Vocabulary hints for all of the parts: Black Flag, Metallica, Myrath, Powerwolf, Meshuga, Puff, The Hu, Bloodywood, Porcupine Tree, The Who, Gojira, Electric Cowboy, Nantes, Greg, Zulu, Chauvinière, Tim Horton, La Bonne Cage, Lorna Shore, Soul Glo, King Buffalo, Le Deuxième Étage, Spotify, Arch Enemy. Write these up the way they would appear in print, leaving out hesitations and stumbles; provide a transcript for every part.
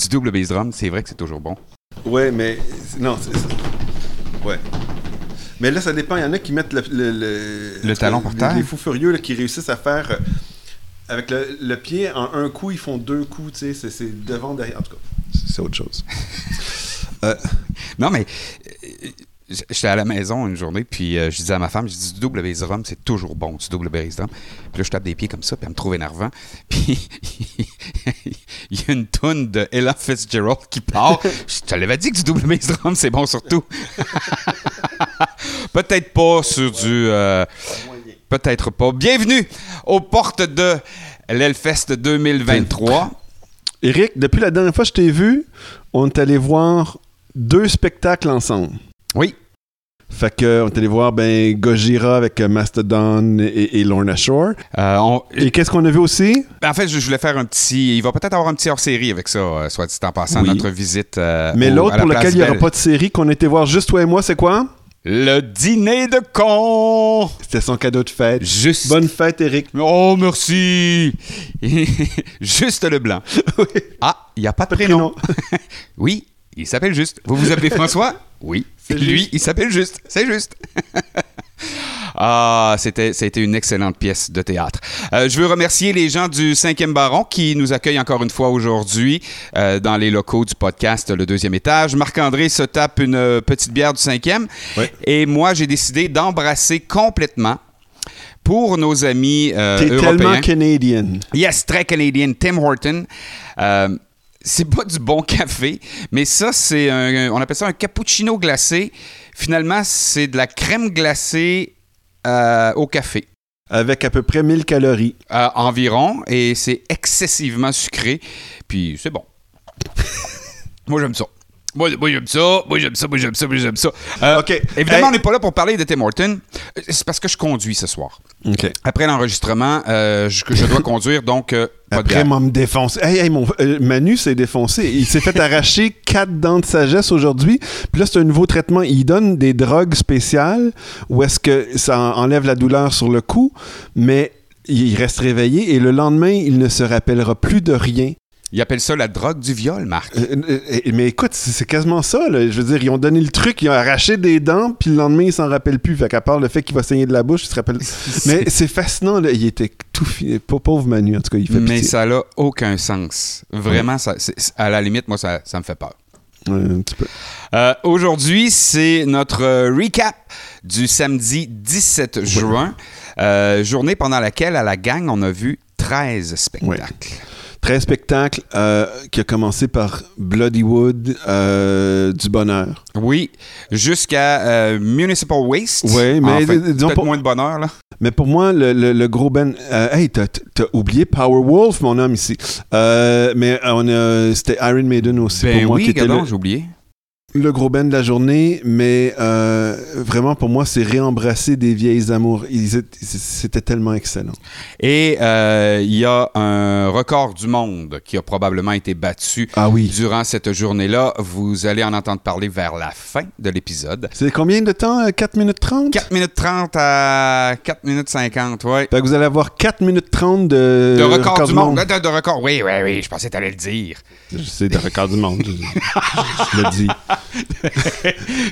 Du double bass drum, c'est vrai que c'est toujours bon. Ouais, mais non, c'est... ouais. Mais là, ça dépend. Il y en a qui mettent le talon par terre. Les fous furieux là, qui réussissent à faire avec le pied en un coup, ils font deux coups. Tu sais, c'est devant, derrière. En tout cas, c'est autre chose. Non, mais j'étais à la maison une journée, puis je disais à ma femme, je dis du double bass drum, c'est toujours bon, du double bass drum. Puis là, je tape des pieds comme ça, puis elle me trouve énervant. Puis il y a une toune de Ella Fitzgerald qui part. Je te l'avais dit que du double bass drum, c'est bon surtout. Peut-être pas sur du... peut-être pas. Bienvenue aux portes de l'Hellfest 2023. Éric, depuis la dernière fois que je t'ai vu, on est allé voir 2 spectacles ensemble. Oui. Fait qu'on est allé voir Gojira avec Mastodon et Lorna Shore. Et qu'est-ce qu'on a vu aussi? En fait, je voulais faire un petit... Il va peut-être avoir un petit hors-série avec ça, soit dit en passant, oui. Notre visite mais l'autre à la pour lequel il n'y aura pas de série, qu'on a été voir juste toi et moi, c'est quoi? Le dîner de con! C'était son cadeau de fête. Juste... Bonne fête, Éric. Oh, merci! Juste le blanc. Oui. Ah, il n'y a pas de prénom. Oui, il s'appelle Juste. Vous vous appelez François? Oui. C'est lui, Juste. Il s'appelle Juste. C'est Juste. Ah, ça a été une excellente pièce de théâtre. Je veux remercier les gens du 5e Baron qui nous accueillent encore une fois aujourd'hui dans les locaux du podcast Le Deuxième Étage. Marc-André se tape une petite bière du 5e. Oui. Et moi, j'ai décidé d'embrasser complètement pour nos amis européens. T'es tellement canadien. Yes, très canadien. Tim Horton. C'est pas du bon café, mais ça, c'est on appelle ça un cappuccino glacé. Finalement, c'est de la crème glacée au café. Avec à peu près 1000 calories. Environ, et c'est excessivement sucré, puis c'est bon. Moi, j'aime ça. Moi, j'aime ça. OK. Évidemment, on n'est pas là pour parler de Tim Horton. C'est parce que je conduis ce soir. OK. Après l'enregistrement, je dois conduire, donc pas de gare. Après, moi, me défonce. Hey, Manu s'est défoncé. Il s'est fait arracher 4 dents de sagesse aujourd'hui. Puis là, c'est un nouveau traitement. Il donne des drogues spéciales où est-ce que ça enlève la douleur sur le coup, mais il reste réveillé et le lendemain, il ne se rappellera plus de rien. Ils appellent ça la drogue du viol, Marc. Mais écoute, c'est quasiment ça, là. Je veux dire, ils ont donné le truc, ils ont arraché des dents, puis le lendemain, ils s'en rappellent plus. Fait qu'à part le fait qu'il va saigner de la bouche, il se rappelle... Mais c'est fascinant, là. Il était tout... Pauvre Manu, en tout cas, il fait pitié. Mais ça n'a aucun sens. Vraiment, ouais. Ça, à la limite, moi, ça me fait peur. Ouais, un petit peu. Aujourd'hui, c'est notre recap du samedi 17 juin, journée pendant laquelle, à la gang, on a vu 13 spectacles. Ouais. 13 spectacles qui a commencé par Bloodywood du bonheur. Oui, jusqu'à Municipal Waste. Oui, mais enfin, disons peut-être moins de bonheur, là. Mais pour moi, le gros ben... hey, t'as oublié Powerwolf, mon homme, ici. Mais c'était Iron Maiden aussi pour moi. Oui, regardons, j'ai oublié. Le gros ben de la journée, mais vraiment, pour moi, c'est réembrasser des vieilles amours. C'était tellement excellent. Et il y a un record du monde qui a probablement été battu durant cette journée-là. Vous allez en entendre parler vers la fin de l'épisode. C'est combien de temps? 4 minutes 30? 4 minutes 30 à 4 minutes 50, oui. Fait que vous allez avoir 4 minutes 30 de record du monde. De record, oui, je pensais que tu allais le dire. C'est de record du monde, je le dis.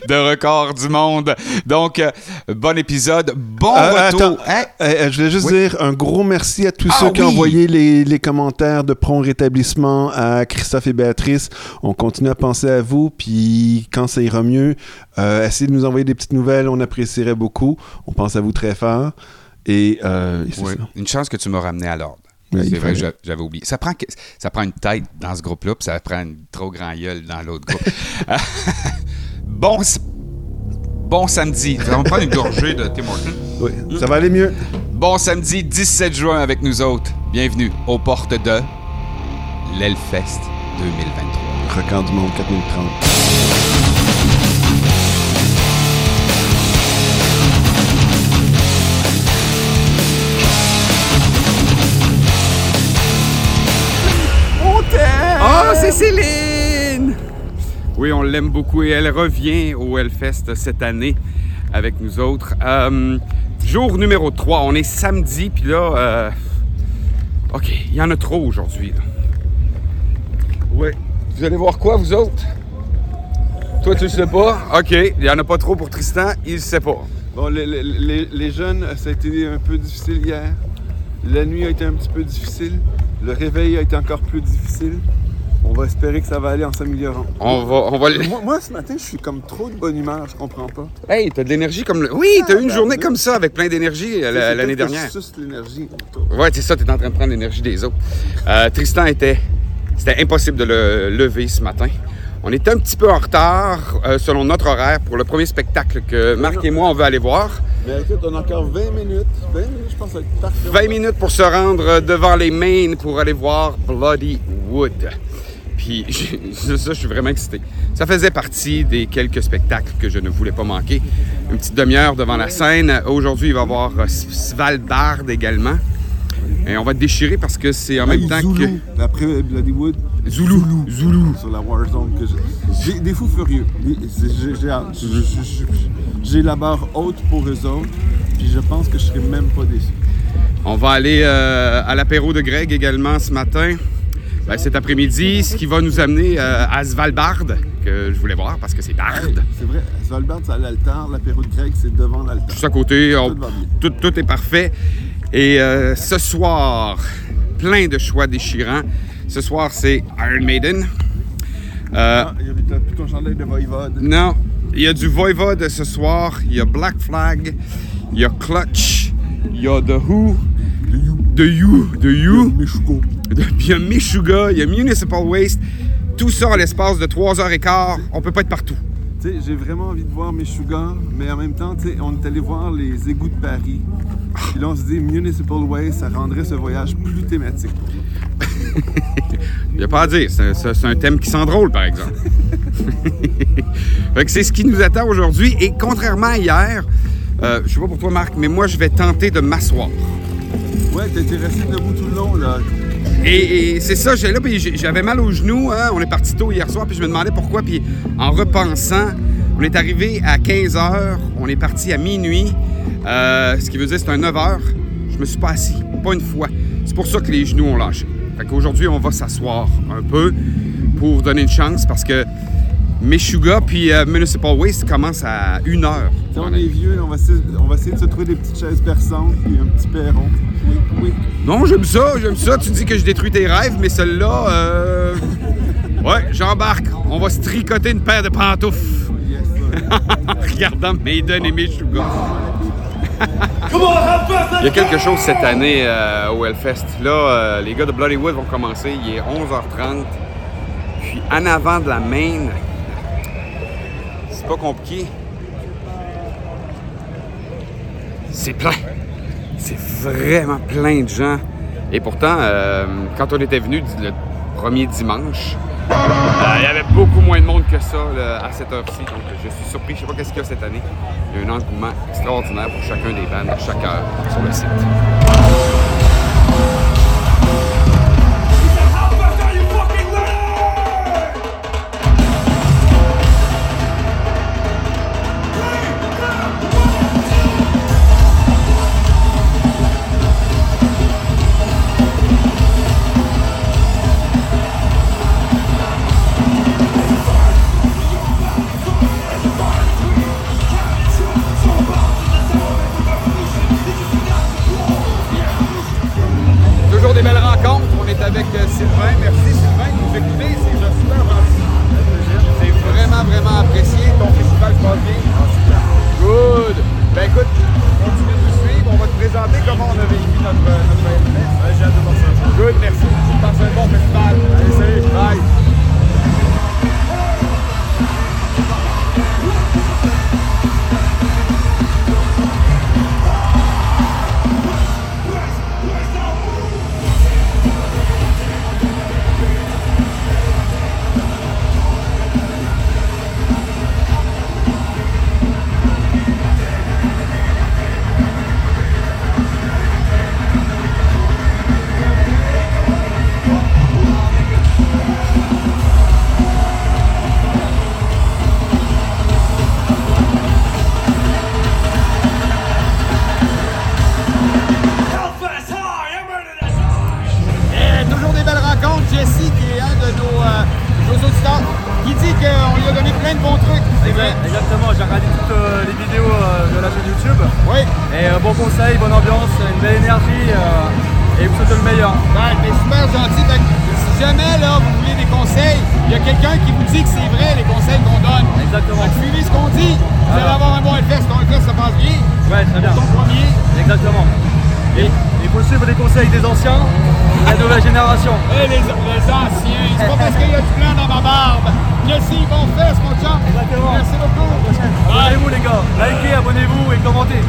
De record du monde. Donc, bon épisode, bon retour. Attends, je voulais juste dire un gros merci à tous ceux qui ont envoyé les commentaires de prompt rétablissement à Christophe et Béatrice. On continue à penser à vous, puis quand ça ira mieux, essayez de nous envoyer des petites nouvelles, on apprécierait beaucoup. On pense à vous très fort. Et c'est ça. Une chance que tu m'as ramené à l'ordre. C'est vrai, j'avais oublié. Ça prend une tête dans ce groupe-là, puis ça prend une trop grand gueule dans l'autre groupe. Bon samedi. On va prendre une gorgée de Tim Horton. Oui, ça va aller mieux. Bon samedi 17 juin avec nous autres. Bienvenue aux portes de l'Hellfest 2023. Record du monde 4030. Oh, c'est Céline! Oui, on l'aime beaucoup et elle revient au Hellfest cette année. avec nous autres. Jour numéro 3, on est samedi, puis là, OK, il y en a trop aujourd'hui. Oui. Vous allez voir quoi, vous autres? Toi, tu le sais pas? OK, il n'y en a pas trop pour Tristan, il ne sait pas. Bon, les jeunes, ça a été un peu difficile hier. La nuit a été un petit peu difficile. Le réveil a été encore plus difficile. On va espérer que ça va aller en s'améliorant. On va... Moi, ce matin, je suis comme trop de bonne humeur, je comprends pas. Hey, t'as de l'énergie comme... Oui, t'as eu une journée comme ça, avec plein d'énergie l'année dernière. C'est juste l'énergie. Ouais, c'est ça, t'es en train de prendre l'énergie des autres. Tristan était... C'était impossible de le lever ce matin. On est un petit peu en retard, selon notre horaire, pour le premier spectacle que Marc et moi, on veut aller voir. Mais écoute, on a encore 20 minutes, je pense, ça va être parfait. 20 minutes pour se rendre devant les mains pour aller voir Bloodywood. Puis, je suis vraiment excité. Ça faisait partie des quelques spectacles que je ne voulais pas manquer. Une petite demi-heure devant la scène. Aujourd'hui, il va y avoir Svalbard également. Et on va te déchirer parce que c'est en même temps Zulu, que... Après Bloodywood. Zulu. Sur la Warzone que j'ai. J'ai des fous furieux. J'ai la barre haute pour eux autres. Puis je pense que je serai même pas déçu. On va aller à l'apéro de Greg également ce matin. Ben, cet après-midi, ce qui va nous amener à Svalbard, que je voulais voir parce que c'est Bard. Hey, c'est vrai, Svalbard, c'est à l'altar, l'apéro de Greg, c'est devant l'altar. Juste à côté, tout est parfait. Et ce soir, plein de choix déchirants. Ce soir, c'est Iron Maiden. Il y a plus ton chandail de Voivod. Non, il y a du Voivod ce soir. Il y a Black Flag, il y a Clutch, il y a The Who, The Hu. Puis il y a Meshuga, il y a Municipal Waste. Tout ça en l'espace de 3h15. On peut pas être partout. Tu sais, j'ai vraiment envie de voir Meshuga, mais en même temps, tu sais, on est allé voir les égouts de Paris. Puis là, on se dit, Municipal Waste, ça rendrait ce voyage plus thématique. Il n'y a pas à dire. C'est un thème qui sent drôle, par exemple. Fait que c'est ce qui nous attend aujourd'hui. Et contrairement à hier, je sais pas pour toi, Marc, mais moi, je vais tenter de m'asseoir. Ouais, t'es resté debout tout le long, là. Et c'est ça, j'ai là, puis j'avais mal aux genoux, hein? On est parti tôt hier soir, puis je me demandais pourquoi, puis en repensant, on est arrivé à 15h, on est parti à minuit, ce qui veut dire c'est un 9h, je me suis pas assis, pas une fois. C'est pour ça que les genoux ont lâché. Fait qu'aujourd'hui, on va s'asseoir un peu pour donner une chance, parce que Meshuga puis Municipal Waste commence à 1h. On est vieux, on va essayer de se trouver des petites chaises perçantes et un petit perron. Oui. Non, j'aime ça. Tu dis que je détruis tes rêves, mais celle-là, ouais, j'embarque. On va se tricoter une paire de pantoufles. Regardant Maiden et Meshuga. Il y a quelque chose cette année au Hellfest. Là, les gars de Bloodywood vont commencer. Il est 11h30. Puis en avant de la main, c'est pas compliqué. C'est plein. C'est vraiment plein de gens. Et pourtant, quand on était venu le premier dimanche, il y avait beaucoup moins de monde que ça là, à cette heure-ci. Donc, je suis surpris. Je ne sais pas qu'est-ce qu'il y a cette année. Il y a un engouement extraordinaire pour chacun des bands à chaque heure sur le site. Exact. Exactement, j'ai regardé toutes les vidéos de la chaîne YouTube. Oui. Et bon conseil, bonne ambiance, une belle énergie et vous souhaitez le meilleur. Ouais, t'es super gentil. Fait que, si jamais là, vous voulez des conseils, il y a quelqu'un qui vous dit que c'est vrai les conseils qu'on donne. Exactement. Donc, suivez ce qu'on dit, vous allez avoir un bon Hellfest. Ton Hellfest, ça passe bien. Ouais, très bien. Ton premier. Exactement. Et il faut suivre les conseils des anciens, de la nouvelle génération. Et les anciens, c'est pas parce qu'il y a du blanc dans ma barbe que s'ils vont faire ce qu'on chante. Exactement. Merci beaucoup. Abonnez-vous les gars, likez, abonnez-vous et commentez.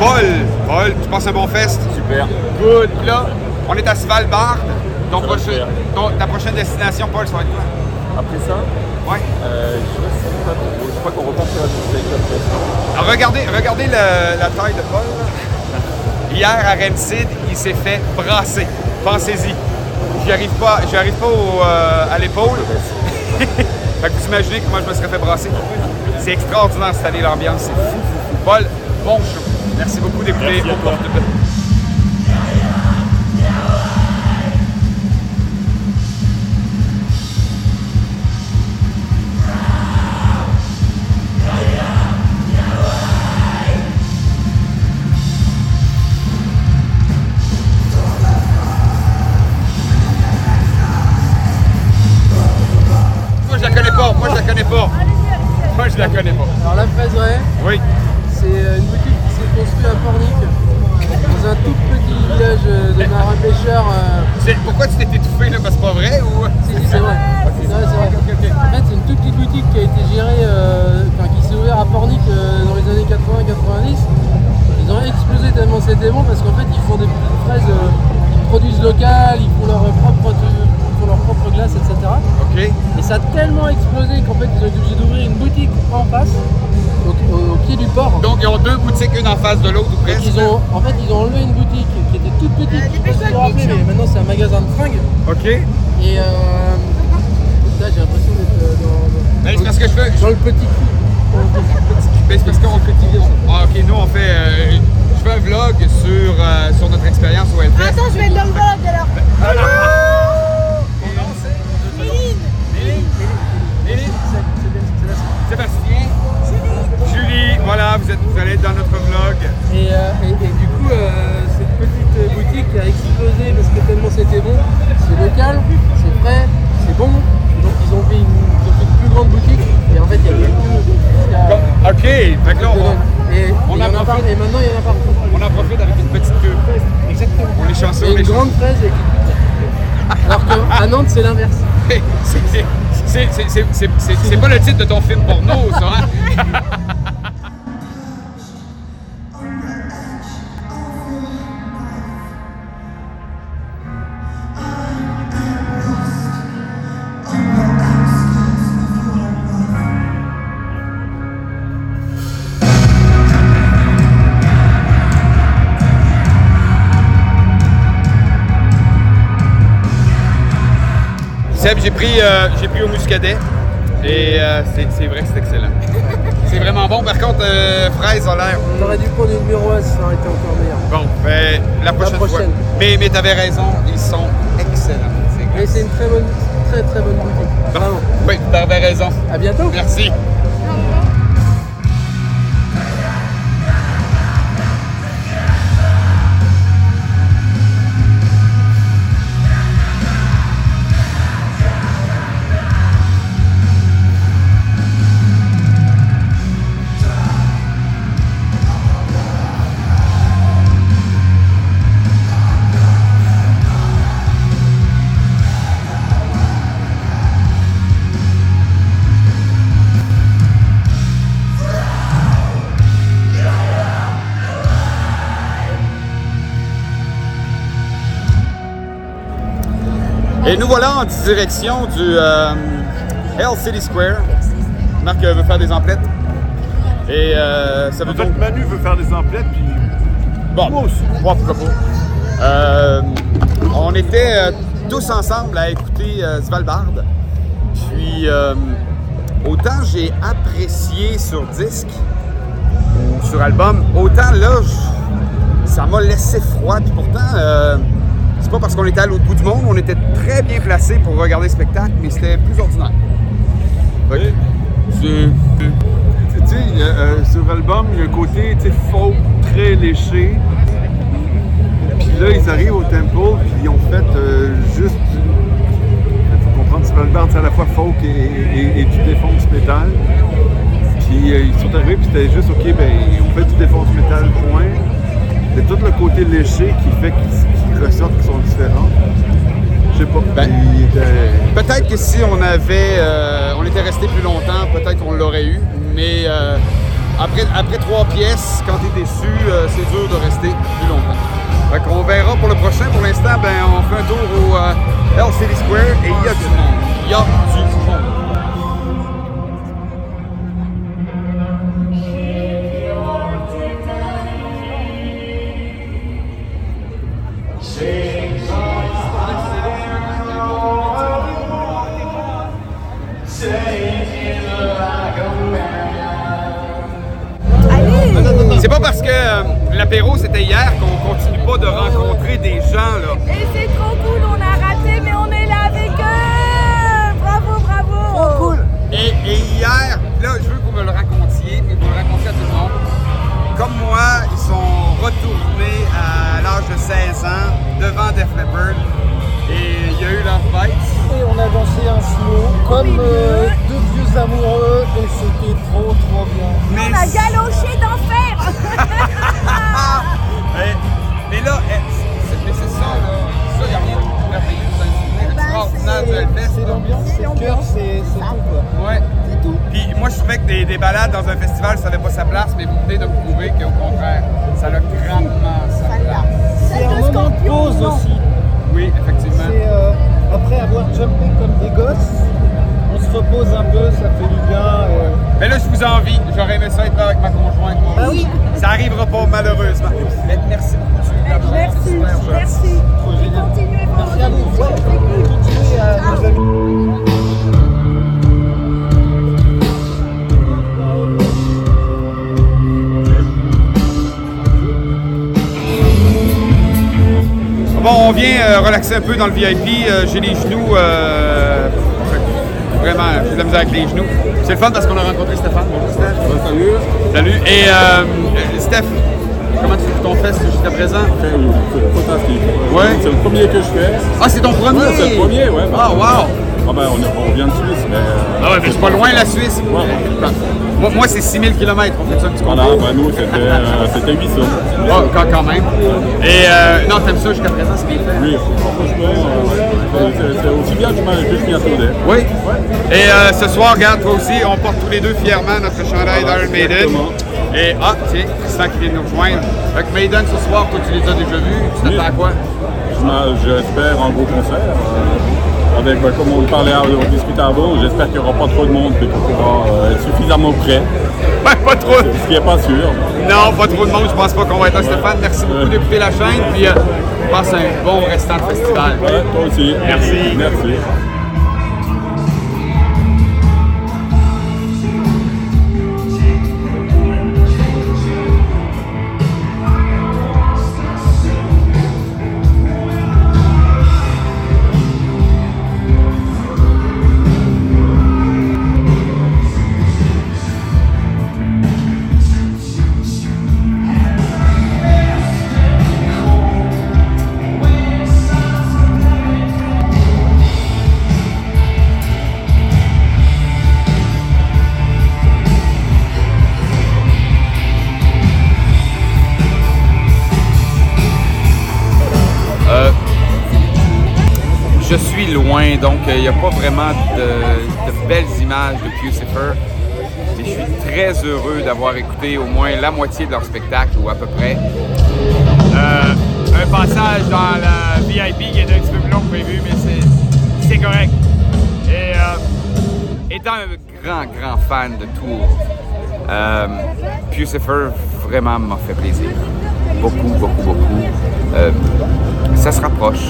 Paul, tu passes un bon fest? Super. Good. Là, on est à Svalbard. Donc, ta prochaine destination, Paul, ça va être quoi? Après ça? Ouais. Je crois qu'on repart sur la tour. Regardez la taille de Paul. Hier, à Rancid, il s'est fait brasser. Pensez-y. J'y arrive pas à l'épaule. Fait que vous imaginez comment je me serais fait brasser. C'est extraordinaire cette année, l'ambiance. C'est fou. Paul, bon show. Merci beaucoup d'écouter au porte-plaie. Moi, je la connais pas. Alors la phrase, oui. C'est une boutique qui s'est construite à Pornic, dans un tout petit village de marins pêcheurs. Pourquoi tu t'es étouffé là? Parce que c'est pas vrai ou... Si, c'est vrai. Okay. En fait, c'est une toute petite boutique qui a été gérée, qui s'est ouverte à Pornic dans les années 80-90. Ils ont explosé tellement ces démons parce qu'en fait, ils font des petites fraises, ils produisent local, ils font leur propre glace, etc. Okay. Et ça a tellement explosé qu'en fait, ils ont été obligés d'ouvrir une boutique en face. Au pied du port. Donc ils ont deux boutiques, une en face de l'autre ou presque. Ils ont enlevé une boutique qui était toute petite, je sais pas si vous vous rappelez, mais maintenant c'est un magasin de fringues. Ok. Et là j'ai l'impression d'être dans le petit cul. C'est parce qu'on fait petit vieux. Ah ok, nous on fait... je fais un vlog sur notre expérience au Hellfest. Attends, je vais dans le vlog alors. Sébastien. Julie, voilà, vous allez être dans notre vlog. Et du coup, cette petite boutique a explosé parce que tellement c'était bon. C'est local, c'est frais, c'est bon. Donc ils ont fait une plus grande boutique. Et en fait, il y a quelques... Ok, d'accord. Et maintenant, il y en a partout. On en profite avec une petite queue. Exactement. On est chanceux. Et une grande fraise avec une petite queue. Alors qu'à Nantes, c'est l'inverse. C'est pas le titre de ton film porno, ça, hein? Seb, j'ai pris au muscadet et c'est vrai que c'est excellent. C'est vraiment bon. Par contre, fraise a l'air... On aurait dû prendre une muroise, ça aurait été encore meilleur. Bon, ben, la prochaine fois. Mais t'avais raison, ils sont excellents. Mais c'est une très bonne boutique. Bon. Vraiment. Oui, t'avais raison. À bientôt. Merci. Et nous voilà en direction du Hell City Square. Marc veut faire des emplettes. Et ça veut dire. En fait, Manu veut faire des emplettes, puis. Bon, moi aussi. Moi, pourquoi pas. On était tous ensemble à écouter Svalbard. Puis, autant j'ai apprécié sur disque, sur album, autant là, ça m'a laissé froid. Puis pourtant. C'est pas parce qu'on était à l'autre bout du monde, on était très bien placés pour regarder le spectacle, mais c'était plus ordinaire. Okay. Tu sais, sur l'album, il y a un côté folk très léché. Puis là, ils arrivent au tempo, puis ils ont fait juste... Il faut comprendre, Svalbard, c'est à la fois folk et du défonce métal. Puis ils sont arrivés, puis c'était juste, ok, ben on fait du défonce métal, point. C'est tout le côté léché qui fait qu'ils ressortent, qui sont différents. Je sais pas. Ben, peut-être que si on était resté plus longtemps, peut-être qu'on l'aurait eu. Mais Après trois pièces, quand t'es déçu, c'est dur de rester plus longtemps. Fait qu'on verra pour le prochain. Pour l'instant, ben, on fait un tour au LCD Square et il y a du monde. Il y a du monde. C'est pas parce que l'apéro c'était hier qu'on continue pas de rencontrer des gens là. Et c'est trop cool, on a raté mais on est là avec eux! Bravo, bravo! Trop cool! Et hier, là je veux que vous me le racontiez et que vous le racontiez à tout le monde. Comme moi, ils sont retournés à l'âge de 16 ans devant Def Leppard. Et il y a eu leur fête. Et on a dansé un slow comme deux vieux amoureux et c'était trop trop bien. Mais on a galoché d'enfer. Mais là, c'est ça là. Ça, il n'y a rien de merveilleux, c'est extraordinaire du Hellfest. C'est l'ambiance, c'est le cœur, c'est tout quoi. Ouais. C'est tout. Puis moi je trouvais que des balades dans un festival ça n'avait pas sa place, mais vous venez de prouver qu'au contraire, ça a grandement sa place. C'est un moment de pause aussi. Oui, effectivement. C'est après avoir jumpé comme des gosses, on se repose un peu, ça fait du bien. Mais là, je vous envie. J'aurais aimé ça être là avec ma conjointe. Ah oui. Ça n'arrivera pas malheureusement. Mais merci beaucoup. Merci. Merci. Trop génial. Continuez. Merci à vous. Continuez à nos amis. Bon, on vient relaxer un peu dans le VIP, j'ai les genoux, vraiment, j'ai de la misère avec les genoux. C'est le fun parce qu'on a rencontré Stéphane. Bonjour Steph. Salut. Salut. Et Steph, comment tu fais ton fest jusqu'à présent? Très bien, c'est fantastique. Ouais. C'est le premier que je fais. Ah, c'est ton premier? Ouais, c'est le premier, ouais. Ah, wow. Ah ben, on vient de Suisse, mais... Ah ouais, mais c'est pas loin la Suisse. Ouais, ouais. Moi, c'est 6000 km, on fait ça petit concours. Ah ben nous, c'était 800. Oh, quand même. Et non, t'aimes ça jusqu'à présent, c'est bien fait. Oui, franchement, c'est aussi bien que je m'y attendais. Oui. Ouais. Et ce soir, regarde, toi aussi, on porte tous les deux fièrement notre chandail d'Iron Maiden. Et ah, tiens, Christian qui vient de nous rejoindre. Fait que Maiden, ce soir, toi, tu les as déjà vus. Tu t'attends à quoi? J'espère un beau concert. Avec, comme on parlait, on discutait avant, j'espère qu'il n'y aura pas trop de monde, mais qu'on pourra être suffisamment prêt. Ouais, pas trop! Ce qui n'est pas sûr. Non, pas trop de monde, je pense pas qu'on va être là, Stéphane. Merci beaucoup d'écouter la chaîne, puis passe un bon restant de festival. Ouais, toi aussi. Merci. Merci. Loin, donc il n'y a pas vraiment de belles images de Puscifer. Et je suis très heureux d'avoir écouté au moins la moitié de leur spectacle, ou à peu près. Un passage dans la VIP qui est un petit peu plus long que prévu, mais c'est correct. Et étant un grand fan de Tool, Puscifer vraiment m'a fait plaisir. Beaucoup. Ça se rapproche.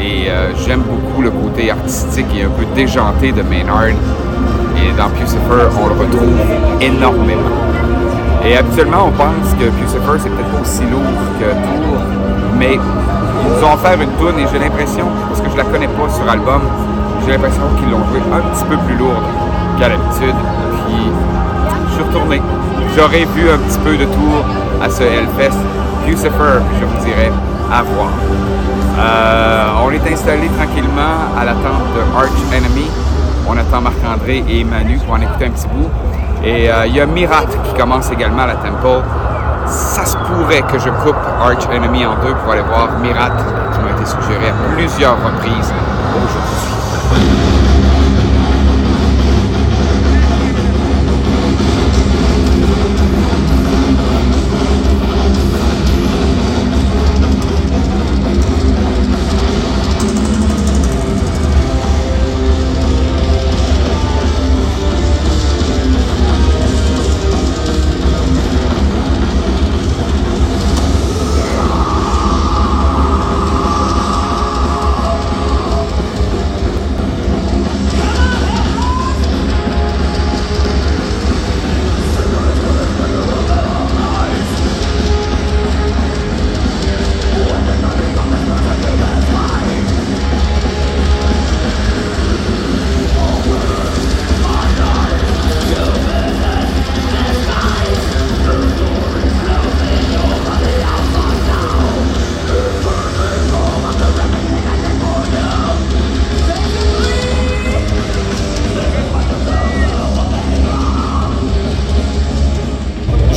Et j'aime beaucoup le côté artistique et un peu déjanté de Maynard. Et dans Puscifer, on le retrouve énormément. Et habituellement, on pense que Puscifer, c'est peut-être aussi lourd que Tour. Mais ils nous ont offert une toune et j'ai l'impression, parce que je la connais pas sur album, j'ai l'impression qu'ils l'ont joué un petit peu plus lourde qu'à l'habitude. Puis je suis retourné. J'aurais vu un petit peu de Tour à ce Hellfest. Puscifer, je vous dirais, à voir. On est installé tranquillement à l'attente de Arch Enemy. On attend Marc-André et Manu pour en écouter un petit bout. Et il y a Myrath qui commence également à la Temple. Ça se pourrait que je coupe Arch Enemy en deux pour aller voir Myrath, qui m'a été suggéré à plusieurs reprises aujourd'hui.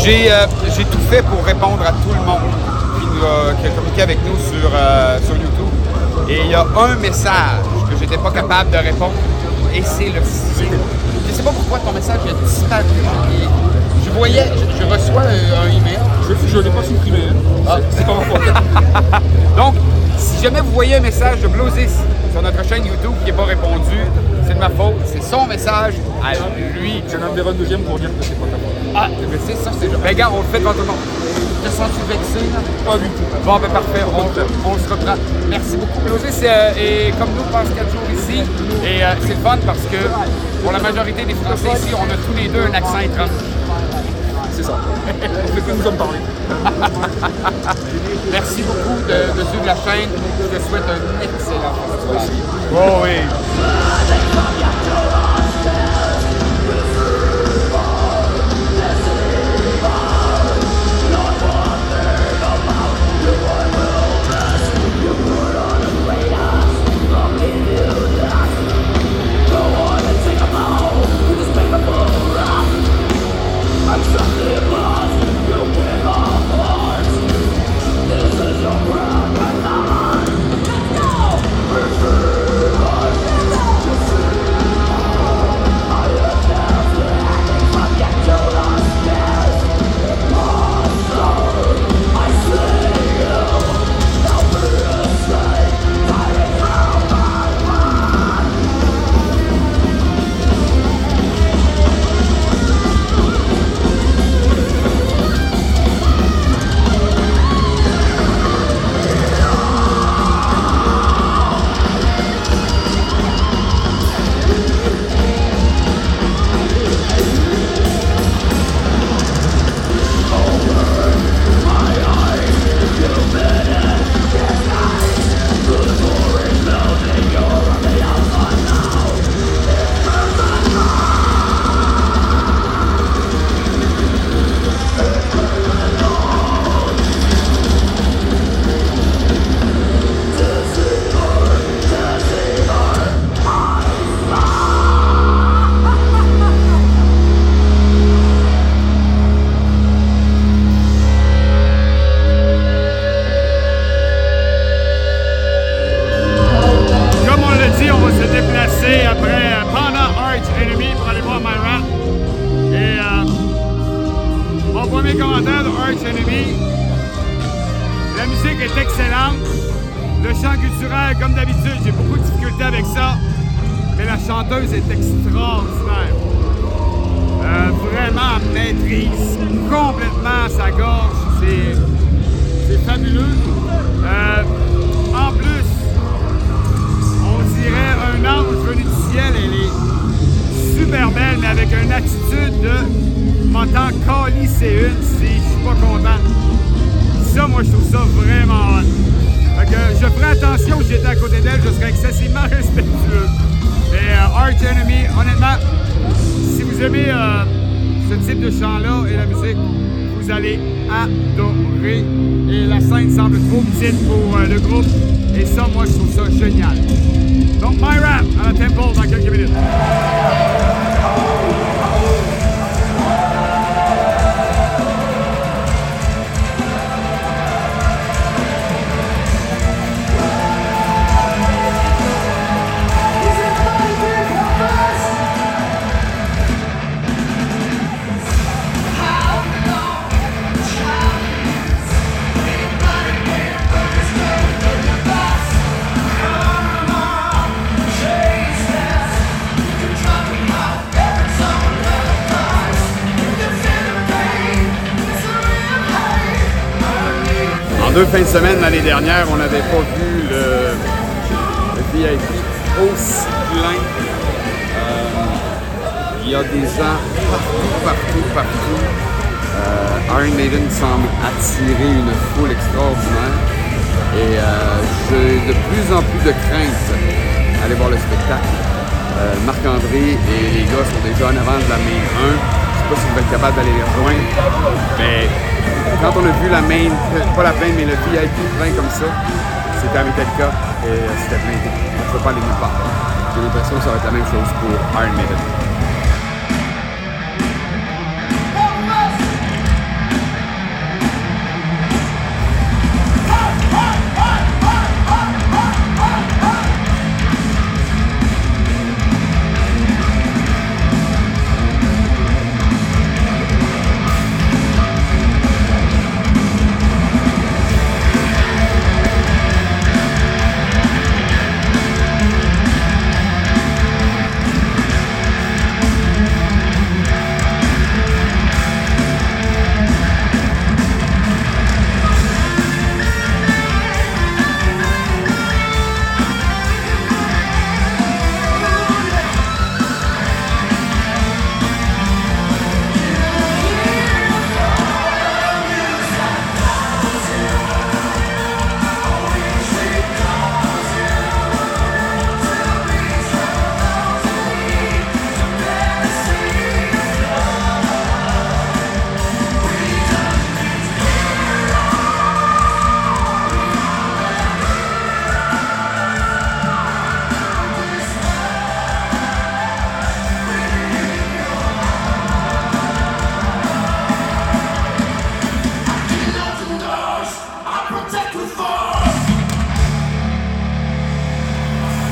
J'ai tout fait pour répondre à tout le monde qui a communiqué avec nous sur YouTube. Et il y a un message que j'étais pas capable de répondre, et c'est le sien. Je sais pas pourquoi ton message a disparu. Je voyais, je reçois un email. Je l'ai pas supprimé. Ah, c'est pas mon faute. Donc, si jamais vous voyez un message de Blozis sur notre chaîne YouTube qui n'est pas répondu, c'est de ma faute. C'est son message à lui. J'en enverrai un deuxième pour dire que c'est pas ta faute. Ah, mais c'est ça, c'est genre. Ben, regarde, on le fait devant tout le monde. Te sens-tu vexé, là? Pas du tout. Bon, ben parfait, on se reprend. Merci beaucoup, Blozis. Et comme nous, on passe 4 jours ici. Et c'est fun parce que pour la majorité des Français ici, on a tous les deux un accent étrange. C'est ça. C'est que nous sommes parlé. Merci beaucoup de suivre la chaîne. Je te souhaite un excellent festival. Oh oui. Deux fins de semaine l'année dernière, on n'avait pas vu le VIP aussi plein. Il y a des gens partout. Iron Maiden semble attirer une foule extraordinaire. Et j'ai de plus en plus de crainte à aller voir le spectacle. Marc-André et les gars sont déjà en avant de la main 1. Je sais pas si vous êtes capable d'aller les rejoindre, mais quand on a vu la main, pas la main, mais le VIP plein comme ça, c'était à Metallica et c'était plein. On ne peut pas aller nulle part. J'ai l'impression que ça va être la même chose pour Iron Maiden.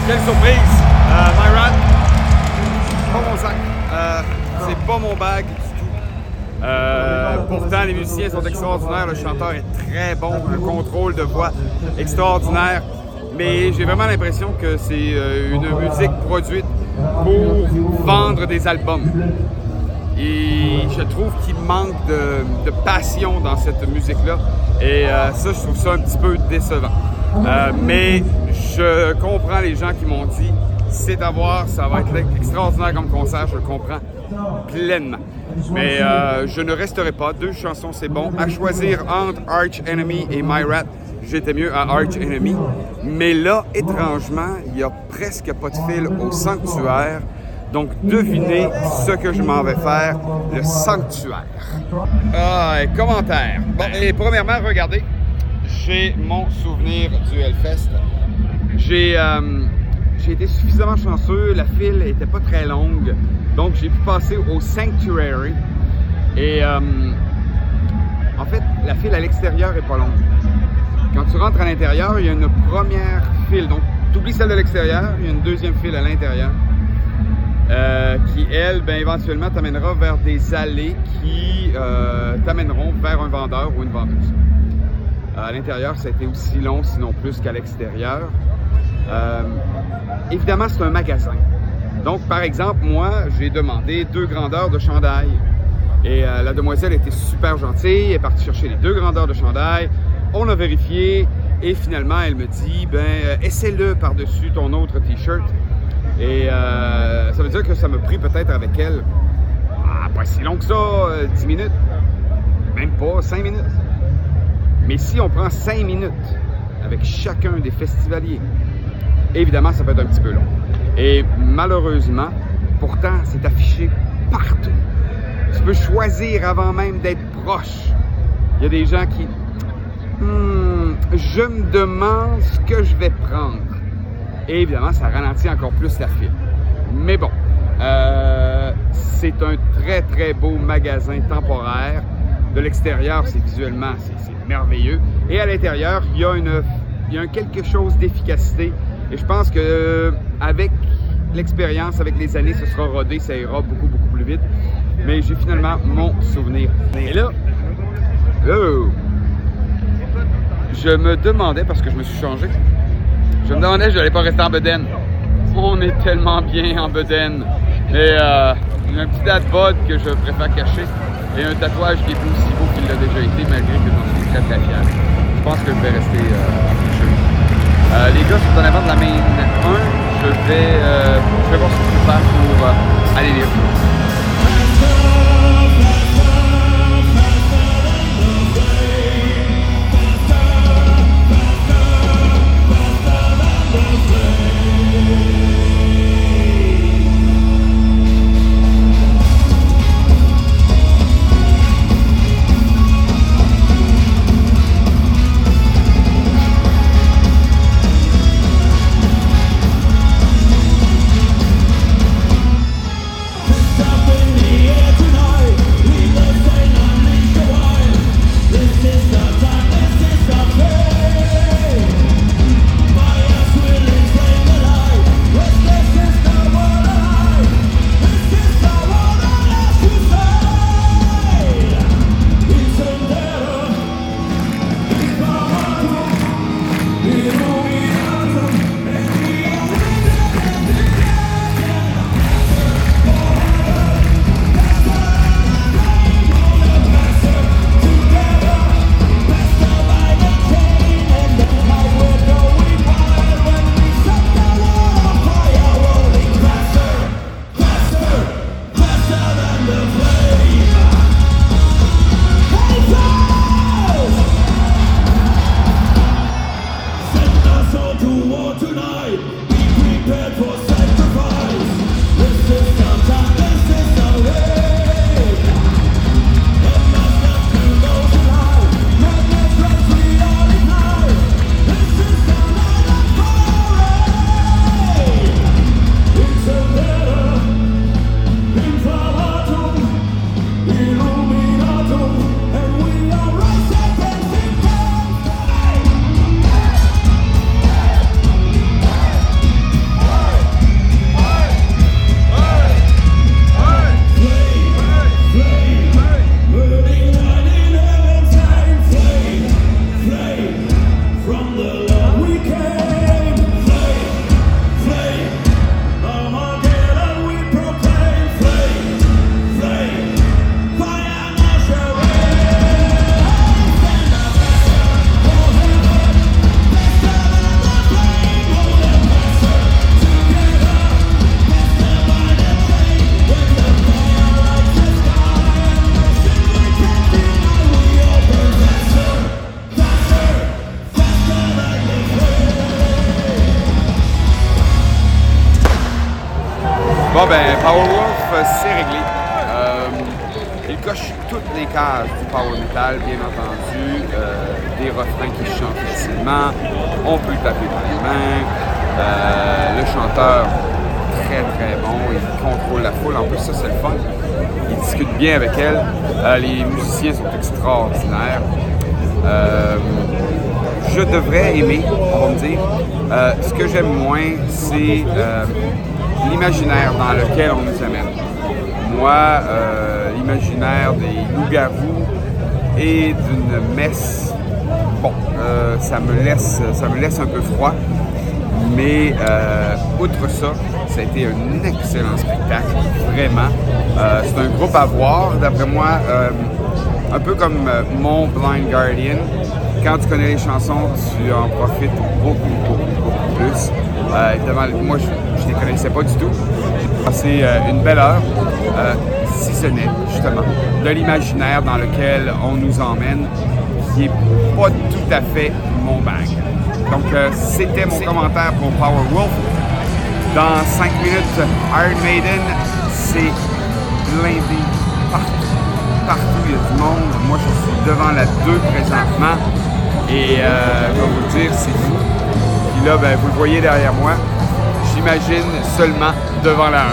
Quelle surprise! Myrath, c'est pas mon sac. C'est pas mon bag du tout. Pourtant, les musiciens sont extraordinaires. Le chanteur est très bon. Le contrôle de voix extraordinaire. Mais j'ai vraiment l'impression que c'est une musique produite pour vendre des albums. Et je trouve qu'il manque de passion dans cette musique-là. Et ça, je trouve ça un petit peu décevant. Mais je comprends les gens qui m'ont dit « c'est à voir, ça va être extraordinaire comme concert », je le comprends pleinement. Mais je ne resterai pas. Deux chansons, c'est bon. À choisir entre Arch Enemy et Myrath, j'étais mieux à Arch Enemy. Mais là, étrangement, il n'y a presque pas de fil au sanctuaire. Donc, devinez ce que je m'en vais faire, le sanctuaire. Ah, et commentaires. Bon, et premièrement, regardez, j'ai mon souvenir du Hellfest. J'ai été suffisamment chanceux, la file n'était pas très longue, donc j'ai pu passer au Sanctuary. Et en fait, la file à l'extérieur n'est pas longue. Quand tu rentres à l'intérieur, il y a une première file. Donc, tu oublies celle de l'extérieur, il y a une deuxième file à l'intérieur. Qui, elle, ben, éventuellement t'amènera vers des allées qui t'amèneront vers un vendeur ou une vendeuse. À l'intérieur, ça a été aussi long, sinon plus qu'à l'extérieur. Évidemment, c'est un magasin. Donc, par exemple, moi, j'ai demandé 2 grandeurs de chandail. Et la demoiselle était super gentille, elle est partie chercher les 2 grandeurs de chandail. On a vérifié et finalement, elle me dit, ben, essaie-le par-dessus ton autre t-shirt. Et ça veut dire que ça m'a pris peut-être avec elle, pas si long que ça, 10 minutes, même pas 5 minutes. Mais si on prend 5 minutes avec chacun des festivaliers, évidemment, ça peut être un petit peu long. Et malheureusement, pourtant, c'est affiché partout. Tu peux choisir avant même d'être proche. Il y a des gens qui... je me demande ce que je vais prendre. Et évidemment, ça ralentit encore plus la file. Mais bon, c'est un très, très beau magasin temporaire. De l'extérieur, c'est visuellement, c'est merveilleux. Et à l'intérieur, il y a quelque chose d'efficacité. Et je pense que avec l'expérience, avec les années, ce sera rodé, ça ira beaucoup, beaucoup plus vite. Mais j'ai finalement mon souvenir. Et là, je me demandais, parce que je me suis changé, je me demandais, je n'allais pas rester en bedaine. On est tellement bien en bedaine. Et j'ai un petit dad-bod que je préfère cacher. Et un tatouage qui est plus aussi beau qu'il l'a déjà été, malgré que j'en suis très très fier. Je pense que je vais rester en les gars sont en avant de la main 1. Je vais voir ce que je peux faire pour aller les voir. coche toutes les cases du power metal, bien entendu, des refrains qui se chantent facilement, on peut le taper dans les mains, le chanteur très très bon, il contrôle la foule, en plus ça c'est le fun, il discute bien avec elle, les musiciens sont extraordinaires. Je devrais aimer, on va me dire. Ce que j'aime moins, c'est l'imaginaire dans lequel on nous amène. Moi, l'imaginaire des loups-garous et d'une messe, bon, ça me laisse un peu froid. Mais outre ça, ça a été un excellent spectacle, vraiment. C'est un groupe à voir, d'après moi, un peu comme mon Blind Guardian. Quand tu connais les chansons, tu en profites beaucoup plus. Évidemment, moi, je ne les connaissais pas du tout. J'ai passé une belle heure, si ce n'est justement de l'imaginaire dans lequel on nous emmène, qui n'est pas tout à fait mon bag. Donc, c'était mon commentaire pour Powerwolf. Dans 5 minutes, Iron Maiden, c'est blindé partout, il y a du monde. Moi, je suis devant la 2 présentement et je vais vous le dire, c'est fou. Puis là, ben, vous le voyez derrière moi, j'imagine seulement devant la 1.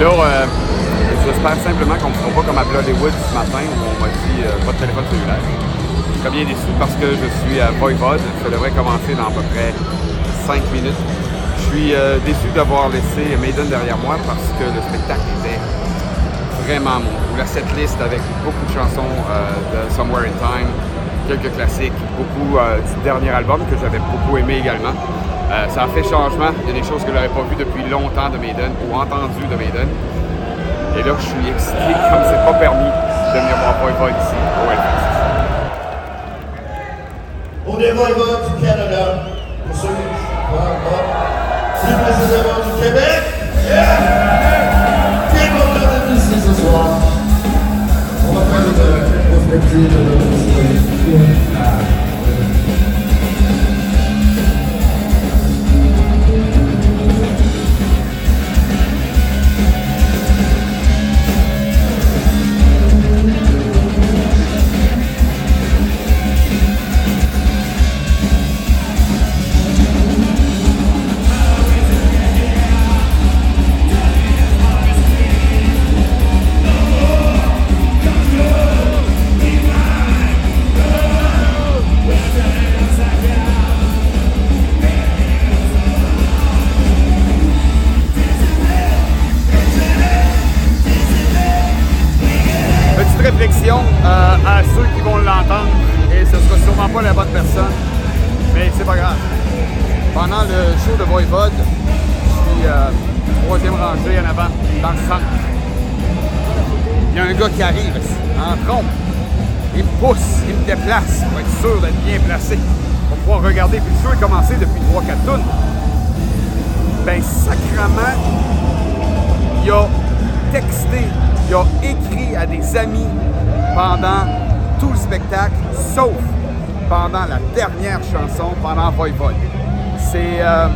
Là, j'espère simplement qu'on ne fera pas comme à Bloodywood ce matin où on m'a dit pas de téléphone cellulaire. Je suis bien déçu parce que je suis à Voivod. Ça devrait commencer dans à peu près 5 minutes. Je suis déçu d'avoir laissé Maiden derrière moi parce que le spectacle était vraiment mon goût. La setlist avec beaucoup de chansons de Somewhere in Time, quelques classiques, beaucoup du dernier album que j'avais beaucoup aimé également. Ça a fait changement. Il y a des choses que je n'aurais pas vues depuis longtemps de Maiden ou entendues de Maiden. Et là, je suis excité comme c'est pas permis de venir voir Voivod ici au Hellfest. On est Voivod du Canada, pour ceux qui ne sont pas, plus précisément du Québec. Yeah! Bien content d'être ici ce soir. On va faire une prospective de notre histoire. À ceux qui vont l'entendre, et ce sera sûrement pas la bonne personne, mais c'est pas grave. Pendant le show de Voivod, je suis troisième rangée en avant, dans le centre. Il y a un gars qui arrive en trompe, il me pousse, il me déplace pour être sûr d'être bien placé, pour pouvoir regarder. Puis le show est commencé depuis 3-4 tours. Ben sacrement, il a texté, il a écrit à des amis pendant tout le spectacle, sauf pendant la dernière chanson, pendant Voivod. C'est un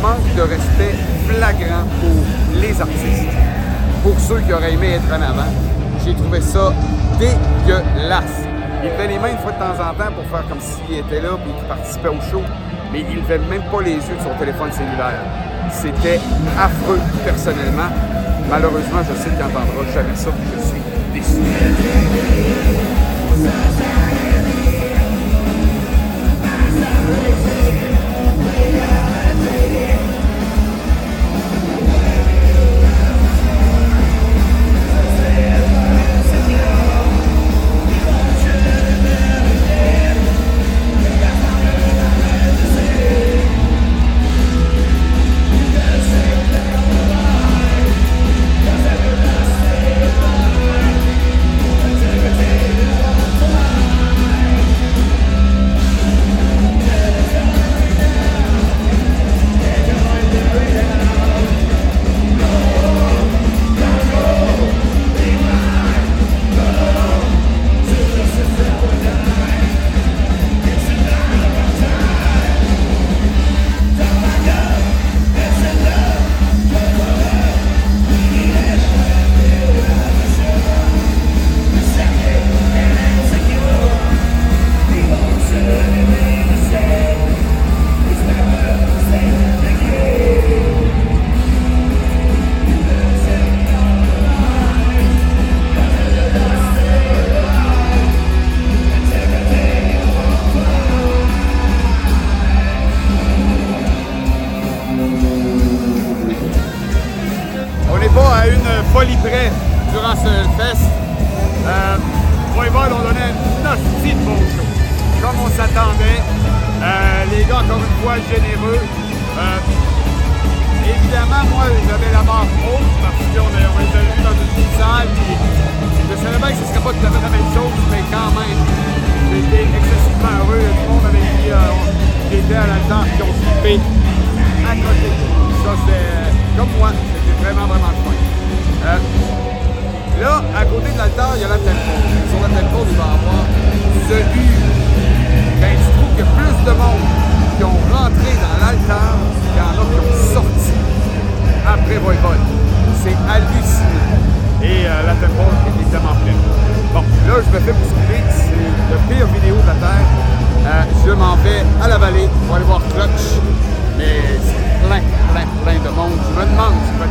manque de respect flagrant pour les artistes, pour ceux qui auraient aimé être en avant. J'ai trouvé ça dégueulasse. Il levait les mains une fois de temps en temps pour faire comme s'il était là et qu'il participait au show, mais il levait même pas les yeux de son téléphone cellulaire. C'était affreux, personnellement. Malheureusement, je sais qu'il n'entendra jamais ça, je suis déçu.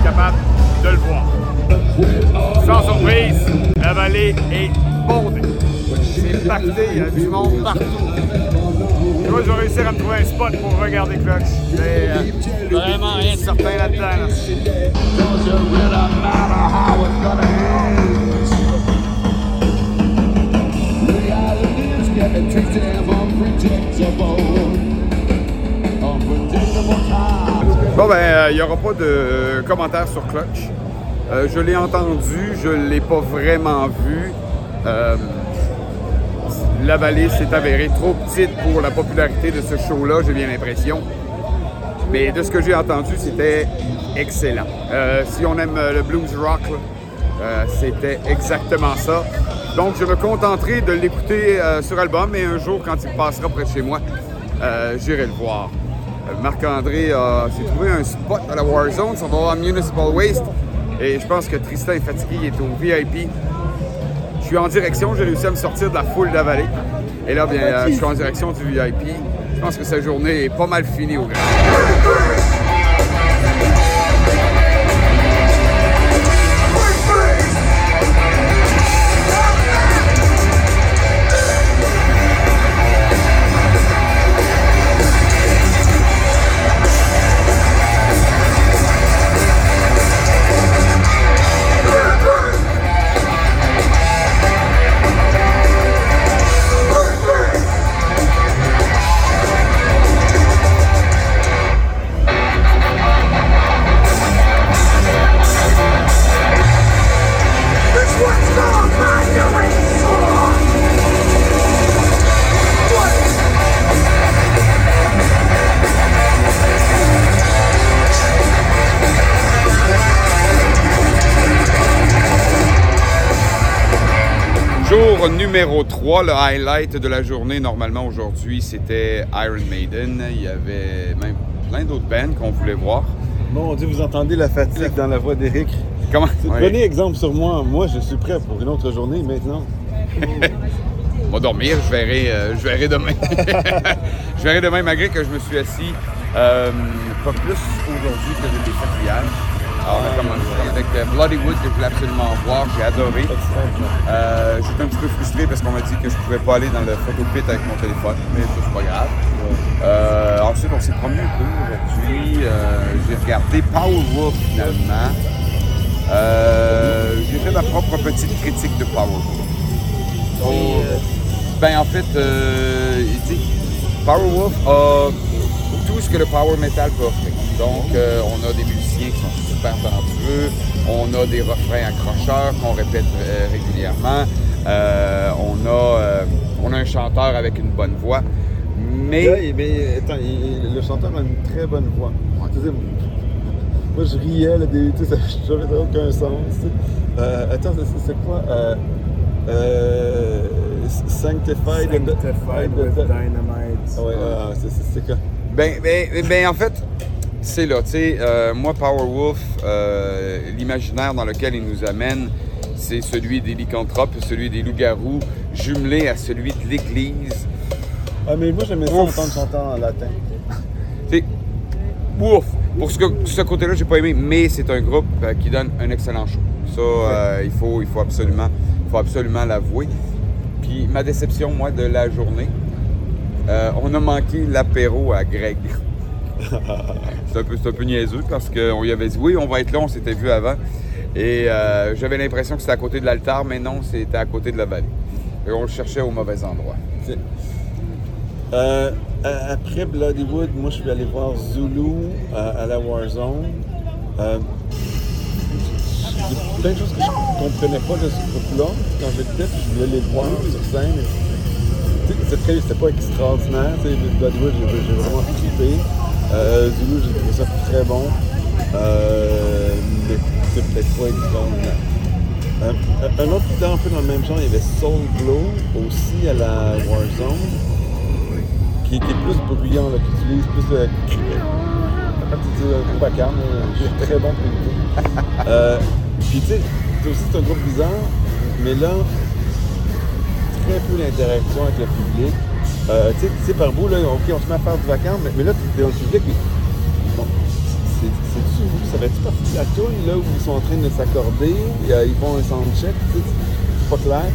Capable capable de le voir. Sans surprise, la vallée est bondée. C'est parti, il y a du monde partout. Et moi, je vais réussir à me trouver un spot pour regarder Clutch. Mais vraiment rien de certain là-dedans. Bon ben, il n'y aura pas de commentaires sur Clutch. Je l'ai entendu, je ne l'ai pas vraiment vu. La vallée s'est avérée trop petite pour la popularité de ce show-là, j'ai bien l'impression. Mais de ce que j'ai entendu, c'était excellent. Si on aime le blues rock, c'était exactement ça. Donc, je me contenterai de l'écouter sur album et un jour, quand il passera près de chez moi, j'irai le voir. Marc-André s'est trouvé un spot à la Warzone, ça va à Municipal Waste. Et je pense que Tristan est fatigué, il est au VIP. Je suis en direction, j'ai réussi à me sortir de la foule de la vallée. Et là, bien, je suis en direction du VIP. Je pense que sa journée est pas mal finie au Grand. Numéro 3, le highlight de la journée normalement aujourd'hui, c'était Iron Maiden. Il y avait même plein d'autres bands qu'on voulait voir. Mon Dieu, vous entendez la fatigue dans la voix d'Éric. Comment? Oui. Prenez exemple sur moi. Moi, je suis prêt pour une autre journée maintenant. On va dormir, je verrai demain. Je verrai demain malgré que je me suis assis pas plus aujourd'hui que j'ai des sacrillages. Alors, on a commencé avec Bloodywood que je voulais absolument voir, j'ai adoré. J'étais un petit peu frustré parce qu'on m'a dit que je ne pouvais pas aller dans le photo pit avec mon téléphone, mais ça c'est pas grave. Ensuite, on s'est promené un peu aujourd'hui. J'ai regardé Powerwolf finalement. J'ai fait ma propre petite critique de Powerwolf. Ben en fait, Powerwolf a tout ce que le power metal peut offrir. Donc, on a des musiciens qui sont super talentueux, on a des refrains accrocheurs qu'on répète régulièrement, on a un chanteur avec une bonne voix, mais... Là, mais attends, le chanteur a une très bonne voix. Ouais. Moi, je riais, là, ça n'avait aucun sens. Attends, c'est quoi? Sanctified with Dynamite. Ouais, c'est quoi? Ben, en fait... C'est là, tu sais, moi, Powerwolf, l'imaginaire dans lequel il nous amène, c'est celui des lycanthropes, celui des loups-garous, jumelé à celui de l'Église. Ah, mais moi, j'aimais ça entendre chanter en latin. C'est ouf! Pour ce côté-là, j'ai pas aimé, mais c'est un groupe qui donne un excellent show. Ça, il faut absolument l'avouer. Puis, ma déception, moi, de la journée, on a manqué l'apéro à Greg. C'est un peu niaiseux parce qu'on lui avait dit « Oui, on va être là, on s'était vu avant ». Et j'avais l'impression que c'était à côté de l'altar, mais non, c'était à côté de la vallée. Et on le cherchait au mauvais endroit. Après Bloodywood, moi, je suis allé voir Zulu à la Warzone. Il y a plein de choses que je ne comprenais pas de ce groupe-là. Quand j'étais, je voulais les voir sur scène. C'était pas extraordinaire. Bloodywood, j'ai vraiment flippé. Zulu, j'ai trouvé ça très bon, mais c'est peut-être pas extraordinaire. Un autre temps un peu dans le même genre, il y avait Soul Glow, aussi à la Warzone, qui est plus bruyant, là, qui utilise plus la partie du bacarme, c'est très bon pour écouter. Puis tu sais, c'est aussi un groupe bizarre, mais là, très peu d'interaction avec le public. Tu sais, par bout, là, OK, on se met à faire du vacarme, mais là, t'es dans le public, mais bon, c'est oui, ça va être parti à Toul, là où ils sont en train de s'accorder, et, ils font un soundcheck, c'est pas clair.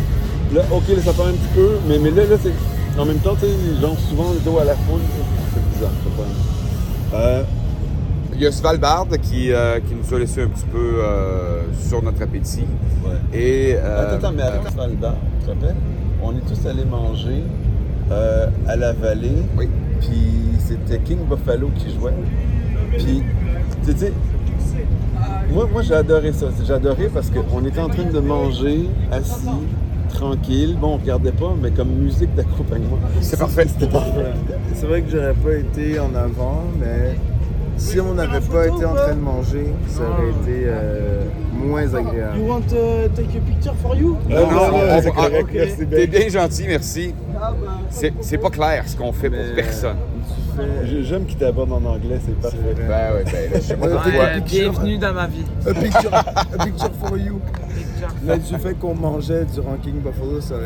Là, ok, là, ça fait un petit peu, mais là, c'est... En même temps, tu sais, ils ont souvent le dos à la foule, c'est bizarre, c'est pas... Il y a Svalbard qui nous a laissé un petit peu sur notre appétit. Ouais. Et, attends, mais avant Svalbard, tu te rappelles? On est tous allés manger à la vallée, oui. Puis c'était King Buffalo qui jouait. Puis, tu sais, moi j'ai adoré ça. J'ai adoré parce qu'on était en train de manger assis, tranquille. Bon, on regardait pas, mais comme musique d'accompagnement. C'est parfait, c'était parfait. C'est vrai que j'aurais pas été en avant, mais si on n'avait pas été en train de manger, ça aurait été moins agréable. You want to take a picture for you? Non, c'est correct. Okay. T'es bien gentil, merci. C'est pas clair ce qu'on fait mais pour personne. J'aime qu'il t'aborde en anglais, c'est parfait. Ben oui, ben là, je sais pas pourquoi. Bienvenue dans ma vie. A picture for you. Mais du fait qu'on mangeait durant King Buffalo, ça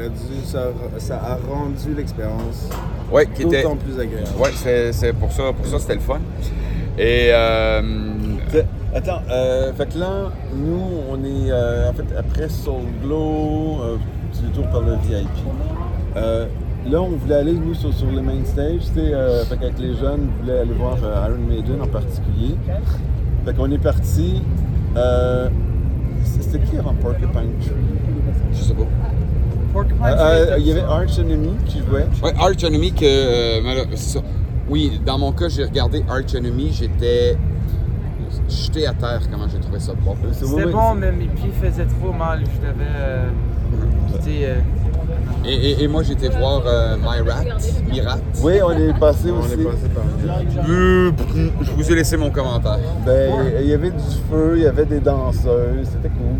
a rendu l'expérience d'autant plus agréable. Oui, c'est pour ça c'était le fun. Et fait que là, nous, on est, en fait, après Soul Glow, petit tour par le VIP. Là, on voulait aller, nous, sur le main stage, tu sais, fait qu'avec les jeunes, on voulait aller voir Iron Maiden en particulier. Fait qu'on est parti, c'était qui avant Porcupine Tree? Je sais pas. Porcupine Tree? Il y avait Arch Enemy qui jouait. Oui, Arch Enemy que, c'est ça. Oui, dans mon cas, j'ai regardé Arch Enemy, j'étais jeté à terre comment j'ai trouvé ça propre. C'était bon, mais mes pieds faisaient trop mal, je devais quitter. Et moi, j'étais voir Myrath. Oui, on est passé aussi. Je vous ai laissé mon commentaire. Il y avait du feu, il y avait des danseuses, c'était cool.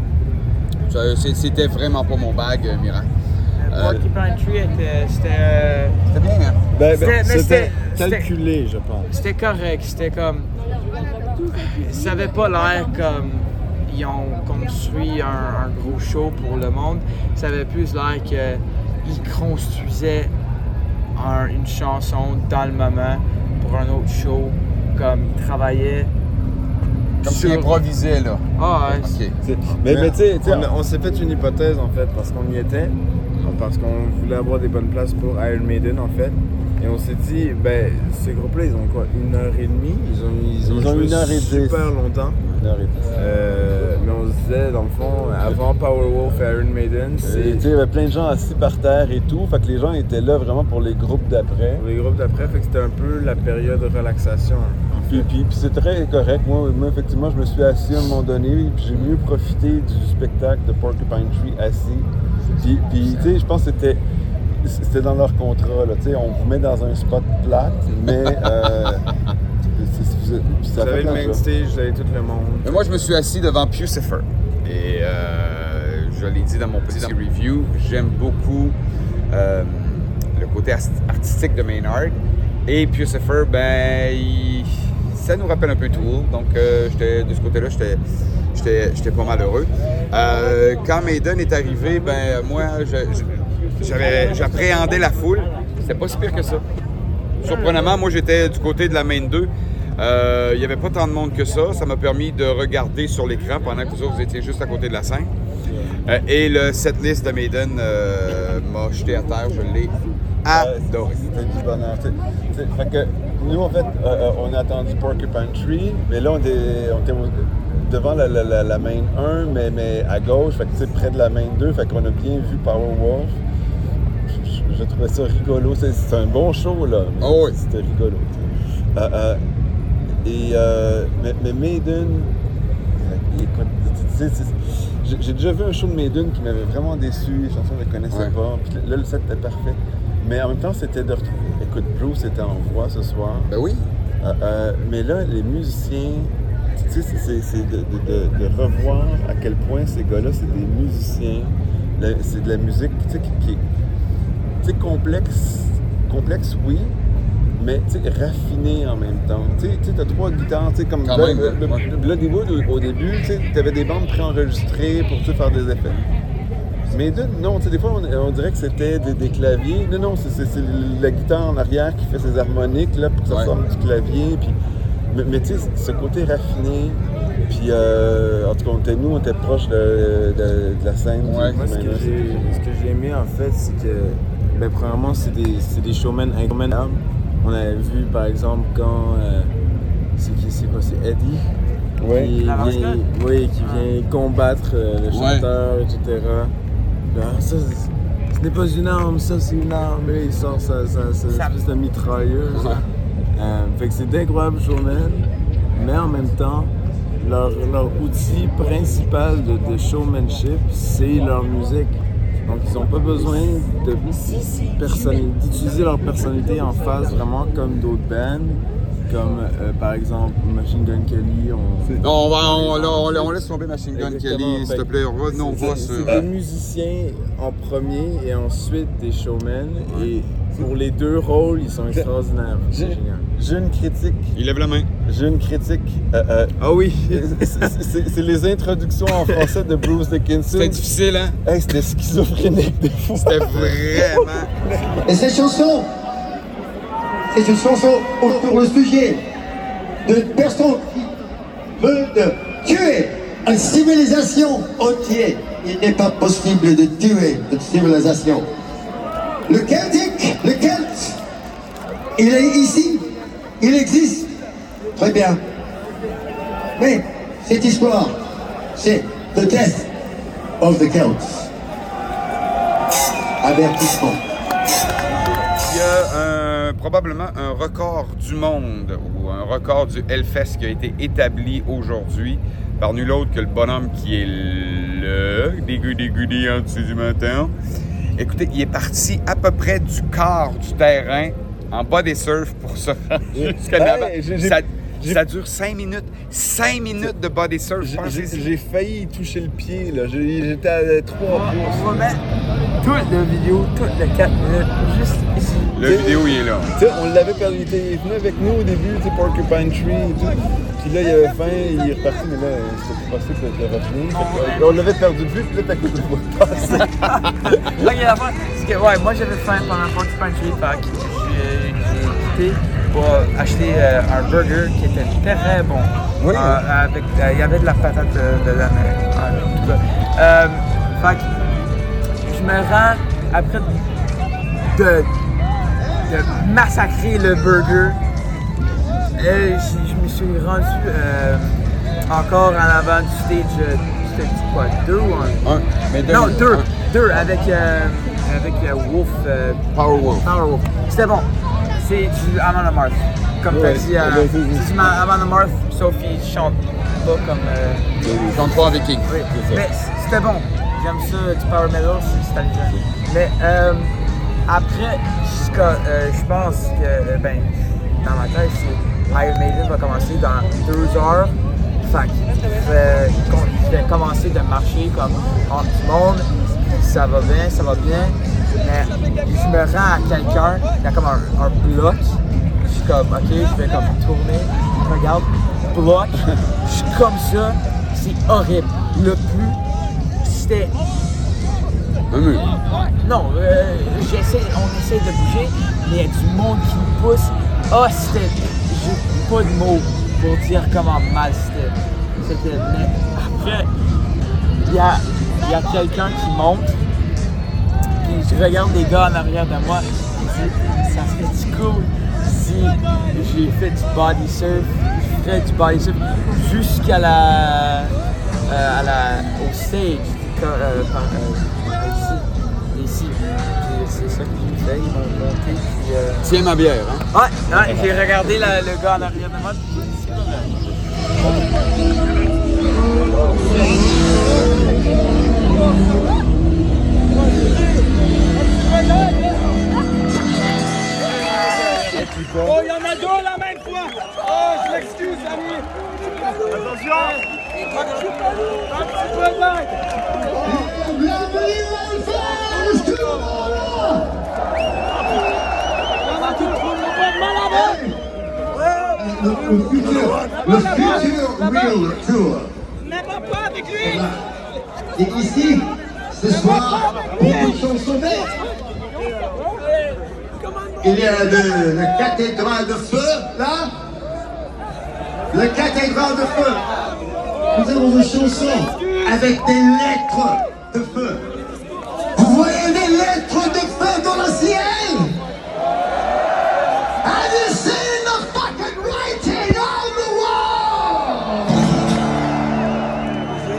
C'était vraiment pas mon bag, Myrath. Porcupine Tree, c'était bien, hein? C'était calculé, je pense. C'était correct, c'était comme... Ça avait pas l'air comme... Ils ont construit un gros show pour le monde. Ça avait plus l'air qu'ils construisaient une chanson dans le moment pour un autre show. Comme ils travaillaient... Comme tu improvisais, là. Ah, ouais. Okay. Mais tu sais... On s'est fait une hypothèse, en fait, parce qu'on y était. Parce qu'on voulait avoir des bonnes places pour Iron Maiden, en fait. Et on s'est dit, ce groupe-là, ils ont quoi? 1h30? Ils ont joué super longtemps. 1h10. Mais on se disait, dans le fond, avant Powerwolf et Iron Maiden, il y avait plein de gens assis par terre et tout. Fait que les gens étaient là vraiment pour les groupes d'après. Fait que c'était un peu la période de relaxation. Puis c'est très correct. Moi, effectivement, je me suis assis à un moment donné. Puis j'ai mieux profité du spectacle de Porcupine Tree assis. Puis tu sais, je pense que c'était dans leur contrat, là, tu sais, on vous met dans un spot plate, mais ça vous avez le main stage, vous avez tout le monde. Mais moi, je me suis assis devant Puscifer et je l'ai dit dans mon petit review, j'aime beaucoup le côté artistique de Maynard et Puscifer, ça nous rappelle un peu Tool, donc de ce côté-là, j'étais pas mal heureux. Quand Maiden est arrivé, moi, j'appréhendais la foule. C'était pas si pire que ça. Surprenamment, moi, j'étais du côté de la main 2. Il n'y avait pas tant de monde que ça. Ça m'a permis de regarder sur l'écran pendant que vous autres, vous étiez juste à côté de la scène. Et le setlist de Maiden m'a jeté à terre. Je l'ai adoré. C'était du bonheur. Fait que nous, en fait, on a attendu Porcupine Tree, mais là, on était devant la main 1, mais à gauche, fait que, près de la main 2, fait qu'on a bien vu Powerwolf. Je trouvais ça rigolo. C'est un bon show, là. Oh oui. C'était rigolo. Mais Maiden, écoute, j'ai déjà vu un show de Maiden qui m'avait vraiment déçu. Les chansons, je ne les connaissais pas. Puis là, le set était parfait. Mais en même temps, c'était de retrouver. Écoute, Bruce était en voix ce soir. Ben oui. Mais là, les musiciens... Tu sais, c'est de revoir à quel point ces gars-là, c'est des musiciens. C'est de la musique, tu sais, qui est complexe, oui, mais tu sais, raffinée en même temps. Tu sais, t'as trois guitares, tu sais, comme Bloodywood au début, tu sais, t'avais des bandes préenregistrées pour faire des effets. Mais non, tu sais, des fois, on dirait que c'était des claviers. Non, c'est la guitare en arrière qui fait ses harmoniques, là, pour que ça ressemble du clavier, puis... Mais tu sais, ce côté raffiné, puis en tout cas, on était proches de la scène. Ouais, moi, ce que j'ai aimé, en fait, c'est que, ben, premièrement, c'est des showmen incroyables. On avait vu, par exemple, quand, c'est Eddie. Ouais. Qui vient combattre le chanteur, etc. Ben, ça, ce n'est pas une arme, ça c'est une arme. Et il sort sa espèce de mitrailleuse. Fait que c'est d'incroyables showmen, mais en même temps, leur outil principal de showmanship, c'est leur musique. Donc ils n'ont pas besoin d'utiliser leur personnalité en face vraiment comme d'autres bands. Comme par exemple Machine Gun Kelly. On laisse tomber Machine Gun Kelly, s'il te plaît. Revenons pas sur. C'est des musiciens en premier et ensuite des showmen. Ouais. Et pour les deux rôles, ils sont extraordinaires. C'est génial. J'ai une critique. Il lève la main. J'ai une critique. Ah oui! c'est les introductions en français de Bruce Dickinson. C'était difficile, hein? Hey, c'était schizophrénique des fois. C'était vraiment. Et cette chanson! C'est une chanson autour du sujet de personnes qui veulent tuer une civilisation entière. Il n'est pas possible de tuer une civilisation. Le Celtic, il est ici, il existe. Très bien. Mais cette histoire, c'est The Death of the Celts. Avertissement. Il y a probablement un record du monde ou un record du Hellfest qui a été établi aujourd'hui par nul autre que le bonhomme qui est le dégoûté en dessous du matin. Écoutez, il est parti à peu près du quart du terrain en bas des surfs pour se rendre jusqu'à là-bas. Ça dure 5 minutes. 5 minutes de body surf. J'ai failli toucher le pied, là. J'étais à 3 pieds. On va mettre toute la vidéo, toute la 4 minutes, juste ici. La vidéo, il est là. Tu sais, on l'avait perdu. Il venait avec nous au début, tu sais, Porcupine Tree et tout. Puis là, il avait faim, il est reparti, mais là, c'était pas possible de le retenir. On l'avait perdu de vue, puis là, t'as coupé le pas passer. Là, il y a la fin. Parce que, ouais, moi, j'avais faim pendant Porcupine Tree, fait que j'ai quitté. Pour acheter un burger qui était très bon. Oui. Il y avait de la patate dedans. En tout cas. Fait que je me rends après de massacrer le burger. Et je me suis rendu encore en avant du stage. C'était quoi, 2 ou 1? 1. Mais deux. Non, 2. 2 avec Wolf. Powerwolf. C'était bon. C'est du Amanda Marth, comme tu as dit. C'est du Amanda Marth, Sophie chante pas comme. Ils chantent pas en viking. Oui, mais c'était bon. J'aime ça, du power metal, c'est amusant. Mais après, je pense que, ben, dans ma tête, Iron Maiden va commencer dans 2 heures. Fait que je vais commencer de marcher comme entre tout le monde. Ça va bien. Mais je me rends à quelqu'un, il y a comme un bloc, je suis comme, ok, je vais comme tourner, regarde, bloc, je suis comme ça, c'est horrible. Le plus, c'était... Non, on essaie de bouger, mais il y a du monde qui me pousse. C'était... J'ai pas de mots pour dire comment mal c'était. Mais après, il y a quelqu'un qui monte. Je regarde les gars en arrière de moi et je dis, ça serait du cool si j'ai fait du body surf, je ferais du body surf jusqu'à au stage, ici. C'est ça qu'ils faisaient, ils m'ont monté. Tiens ma bière, hein? Ouais, j'ai regardé le gars en arrière de moi et j'ai dit, oh, il y en a 2 la même fois! Oh, je m'excuse, ami! Attention! Le futur tour! Ne va pas avec lui! Et ici, ce soir, pour son sommet, il y a la cathédrale de feu, là. le cathédrale de feu. Nous avons des chansons avec des lettres de feu. Vous voyez des lettres de feu dans le ciel? Have you seen the fucking writing on the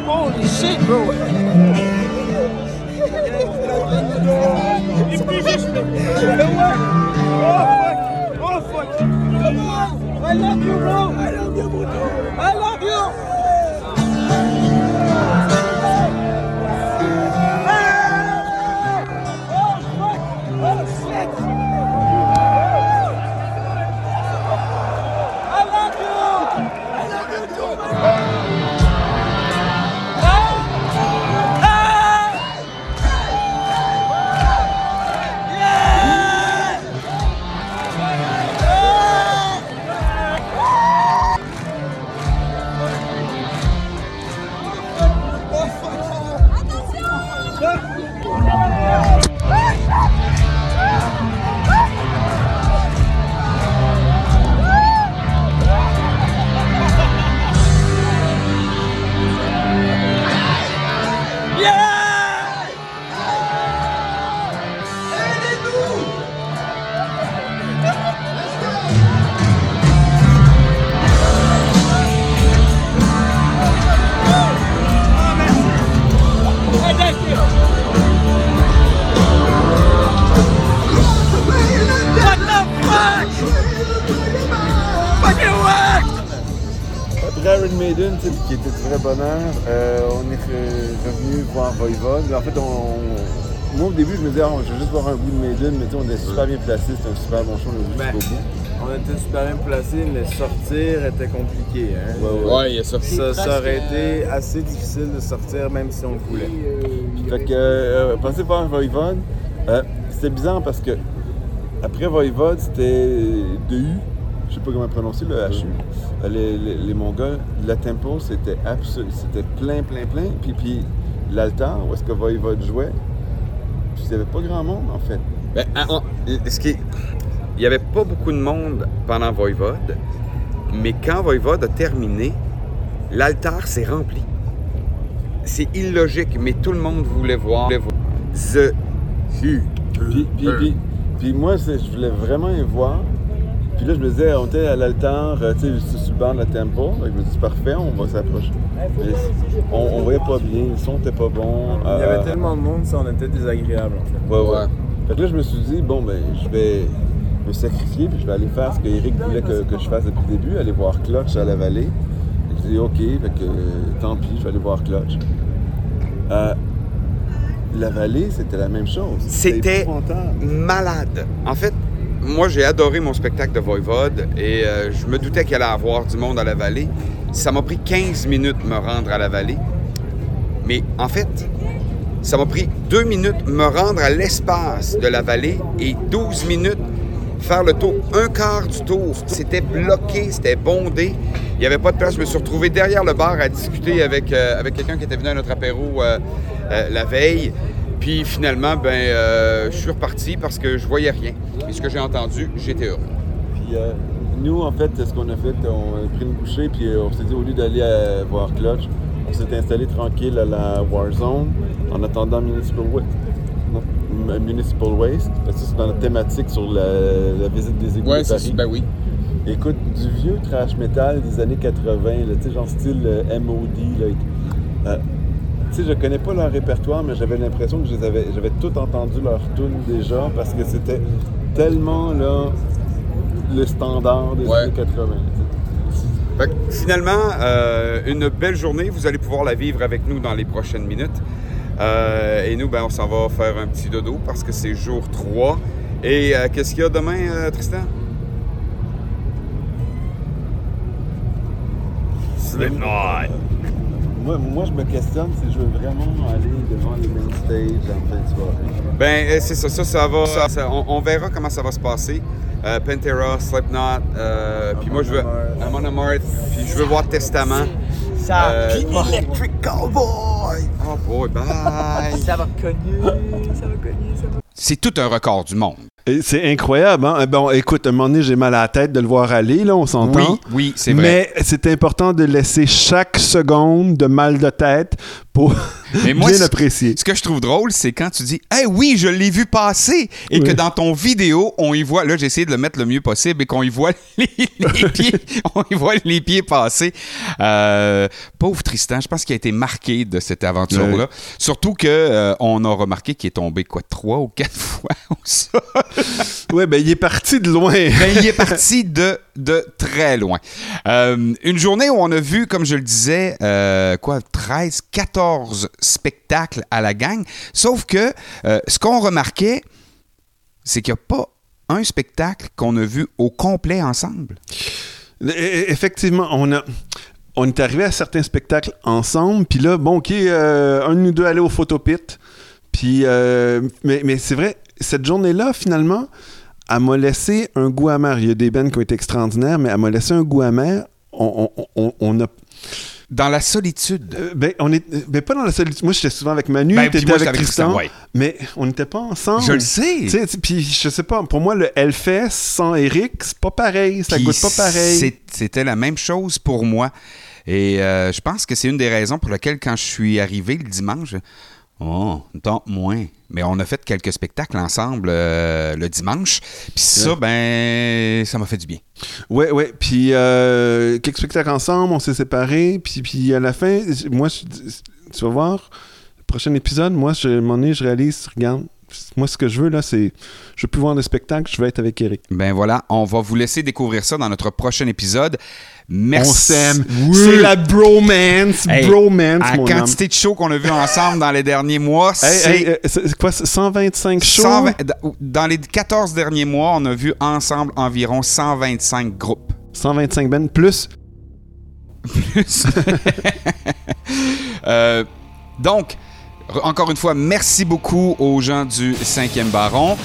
wall? Holy shit, bro. I love you, bro. I love you, bro. I love you. Iron Maiden, qui était très bonheur, on est revenu voir Voivod. En fait, moi au début, je me disais, oh, je vais juste voir un bout de Maiden, mais on était super bien placés, c'était un super bon show, jusqu'au bout. On était super bien placés, mais sortir était compliqué. Hein? Ouais, il y a ça aurait été assez difficile de sortir, même si on voulait. Fait que, passer par Voivod, c'était bizarre parce que, après Voivod, c'était The Hu. Je sais pas comment prononcer le HU. Les Mongols, le tempo, c'était absolu, c'était plein. Puis l'altar, où est-ce que Voivod jouait, il n'y avait pas grand monde, en fait. Ben, il n'y avait pas beaucoup de monde pendant Voivod, mais quand Voivod a terminé, l'altar s'est rempli. C'est illogique, mais tout le monde voulait voir The Hu. Puis moi, je voulais vraiment y voir. Puis là, je me disais, on était à l'altar, tu sais, sur le banc de la tempo. Je me dis, parfait, on va s'approcher. On voyait pas bien, le son était pas bon. Il y avait tellement de monde, ça, on était désagréable, en fait. Ouais. Fait que là, je me suis dit, bon, ben, je vais me sacrifier, puis je vais aller faire ce que Eric voulait que je fasse depuis le début, aller voir Clutch à la vallée. Je dis, OK, fait que tant pis, je vais aller voir Clutch. La vallée, c'était la même chose. C'était malade. En fait, moi, j'ai adoré mon spectacle de Voivod et je me doutais qu'il allait avoir du monde à la vallée. Ça m'a pris 15 minutes de me rendre à la vallée. Mais en fait, ça m'a pris 2 minutes de me rendre à l'espace de la vallée et 12 minutes faire le tour, un quart du tour. C'était bloqué, c'était bondé. Il n'y avait pas de place. Je me suis retrouvé derrière le bar à discuter avec quelqu'un qui était venu à notre apéro la veille. Puis finalement, je suis reparti parce que je voyais rien. Et ce que j'ai entendu, j'étais heureux. Puis nous, en fait, ce qu'on a fait, on a pris une bouchée, puis on s'est dit, au lieu d'aller voir Clutch, on s'est installé tranquille à la Warzone en attendant Municipal Waste, parce que c'est dans la thématique sur la visite des égouts de Paris. Ben oui. Écoute, du vieux trash metal des années 80, tu sais, genre style M.O.D., tu sais, je connais pas leur répertoire, mais j'avais l'impression que j'avais tout entendu leur tune déjà parce que c'était tellement là le standard des années 80. Fait que, finalement, une belle journée, vous allez pouvoir la vivre avec nous dans les prochaines minutes. Et nous, on s'en va faire un petit dodo parce que c'est jour 3. Et qu'est-ce qu'il y a demain, Tristan? Slipknot! Moi, je me questionne si je veux vraiment aller devant les main stage en fin de soirée. Ben, c'est ça. On verra comment ça va se passer. Pantera, Slipknot, puis moi, je veux... Amon Amarth. Puis je veux voir Testament. Ça Electric Cowboy! Oh boy, bye! Ça va cogner, ça va cogner, ça va... C'est tout un record du monde. Et c'est incroyable, hein? Bon, écoute, à un moment donné, j'ai mal à la tête de le voir aller, là, on s'entend. Oui, oui, c'est vrai. Mais c'est important de laisser chaque seconde de mal de tête pour mais moi, bien apprécier. Ce que je trouve drôle, c'est quand tu dis « Hey, oui, je l'ai vu passer » et oui. que dans ton vidéo, on y voit... Là, j'ai essayé de le mettre le mieux possible et qu'on y voit les pieds, on y voit les pieds passer. Pauvre Tristan, je pense qu'il a été marqué de cette aventure-là. Oui. Surtout qu'on a remarqué qu'il est tombé, quoi, 3 ou 4 fois au sol. Oui, ben il est parti de loin. Ben il est parti de très loin. Une journée où on a vu, comme je le disais, 13, 14 spectacles à la gang. Sauf que ce qu'on remarquait, c'est qu'il n'y a pas un spectacle qu'on a vu au complet ensemble. Effectivement, on est arrivé à certains spectacles ensemble. Puis là, bon, OK, un de nous deux allait au photopit. Puis, mais c'est vrai, cette journée-là, finalement, elle m'a laissé un goût amer. Il y a des bands qui ont été extraordinaires, mais elle m'a laissé un goût amer. On a... Dans la solitude. Pas dans la solitude. Moi, j'étais souvent avec Manu, t'étais avec Tristan, ouais. Mais on n'était pas ensemble. Je le sais. Puis je sais pas, pour moi, le Hellfest sans Eric, c'est pas pareil. Ça goûte pas pareil. C'était la même chose pour moi. Et je pense que c'est une des raisons pour lesquelles, quand je suis arrivé le dimanche... Oh, tant moins. Mais on a fait quelques spectacles ensemble le dimanche. Puis ça, ben, ça m'a fait du bien. Ouais, ouais. Puis quelques spectacles ensemble, on s'est séparés. Puis à la fin, moi, tu vas voir, le prochain épisode, moi, à un moment donné, je réalise, regarde, moi, ce que je veux, là, c'est... Je veux plus voir de spectacle, je veux être avec Eric. Ben voilà, on va vous laisser découvrir ça dans notre prochain épisode. Merci. On s'aime. Oui. C'est la bromance. Hey, bromance, mon homme. La quantité de shows qu'on a vus ensemble dans les derniers mois, c'est... c'est quoi, 125 shows? Dans les 14 derniers mois, on a vu ensemble environ 125 groupes. 125 bands, plus. Donc... Encore une fois, merci beaucoup aux gens du 5e Baron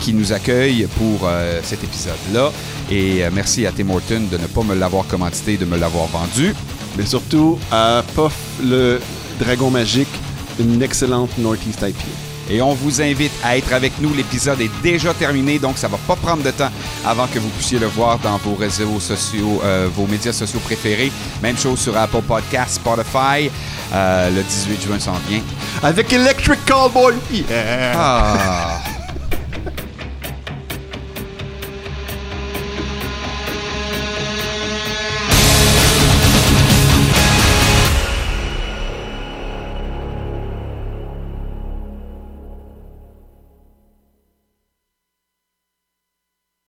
qui nous accueillent pour cet épisode-là. Et merci à Tim Horton de ne pas me l'avoir commandité et de me l'avoir vendu. Mais surtout à Puff, le dragon magique, une excellente Northeast IPA. Et on vous invite à être avec nous. L'épisode est déjà terminé, donc ça ne va pas prendre de temps avant que vous puissiez le voir dans vos réseaux sociaux, vos médias sociaux préférés. Même chose sur Apple Podcasts, Spotify. Le 18 juin s'en vient. Avec Electric Cowboy! Yeah. Ah.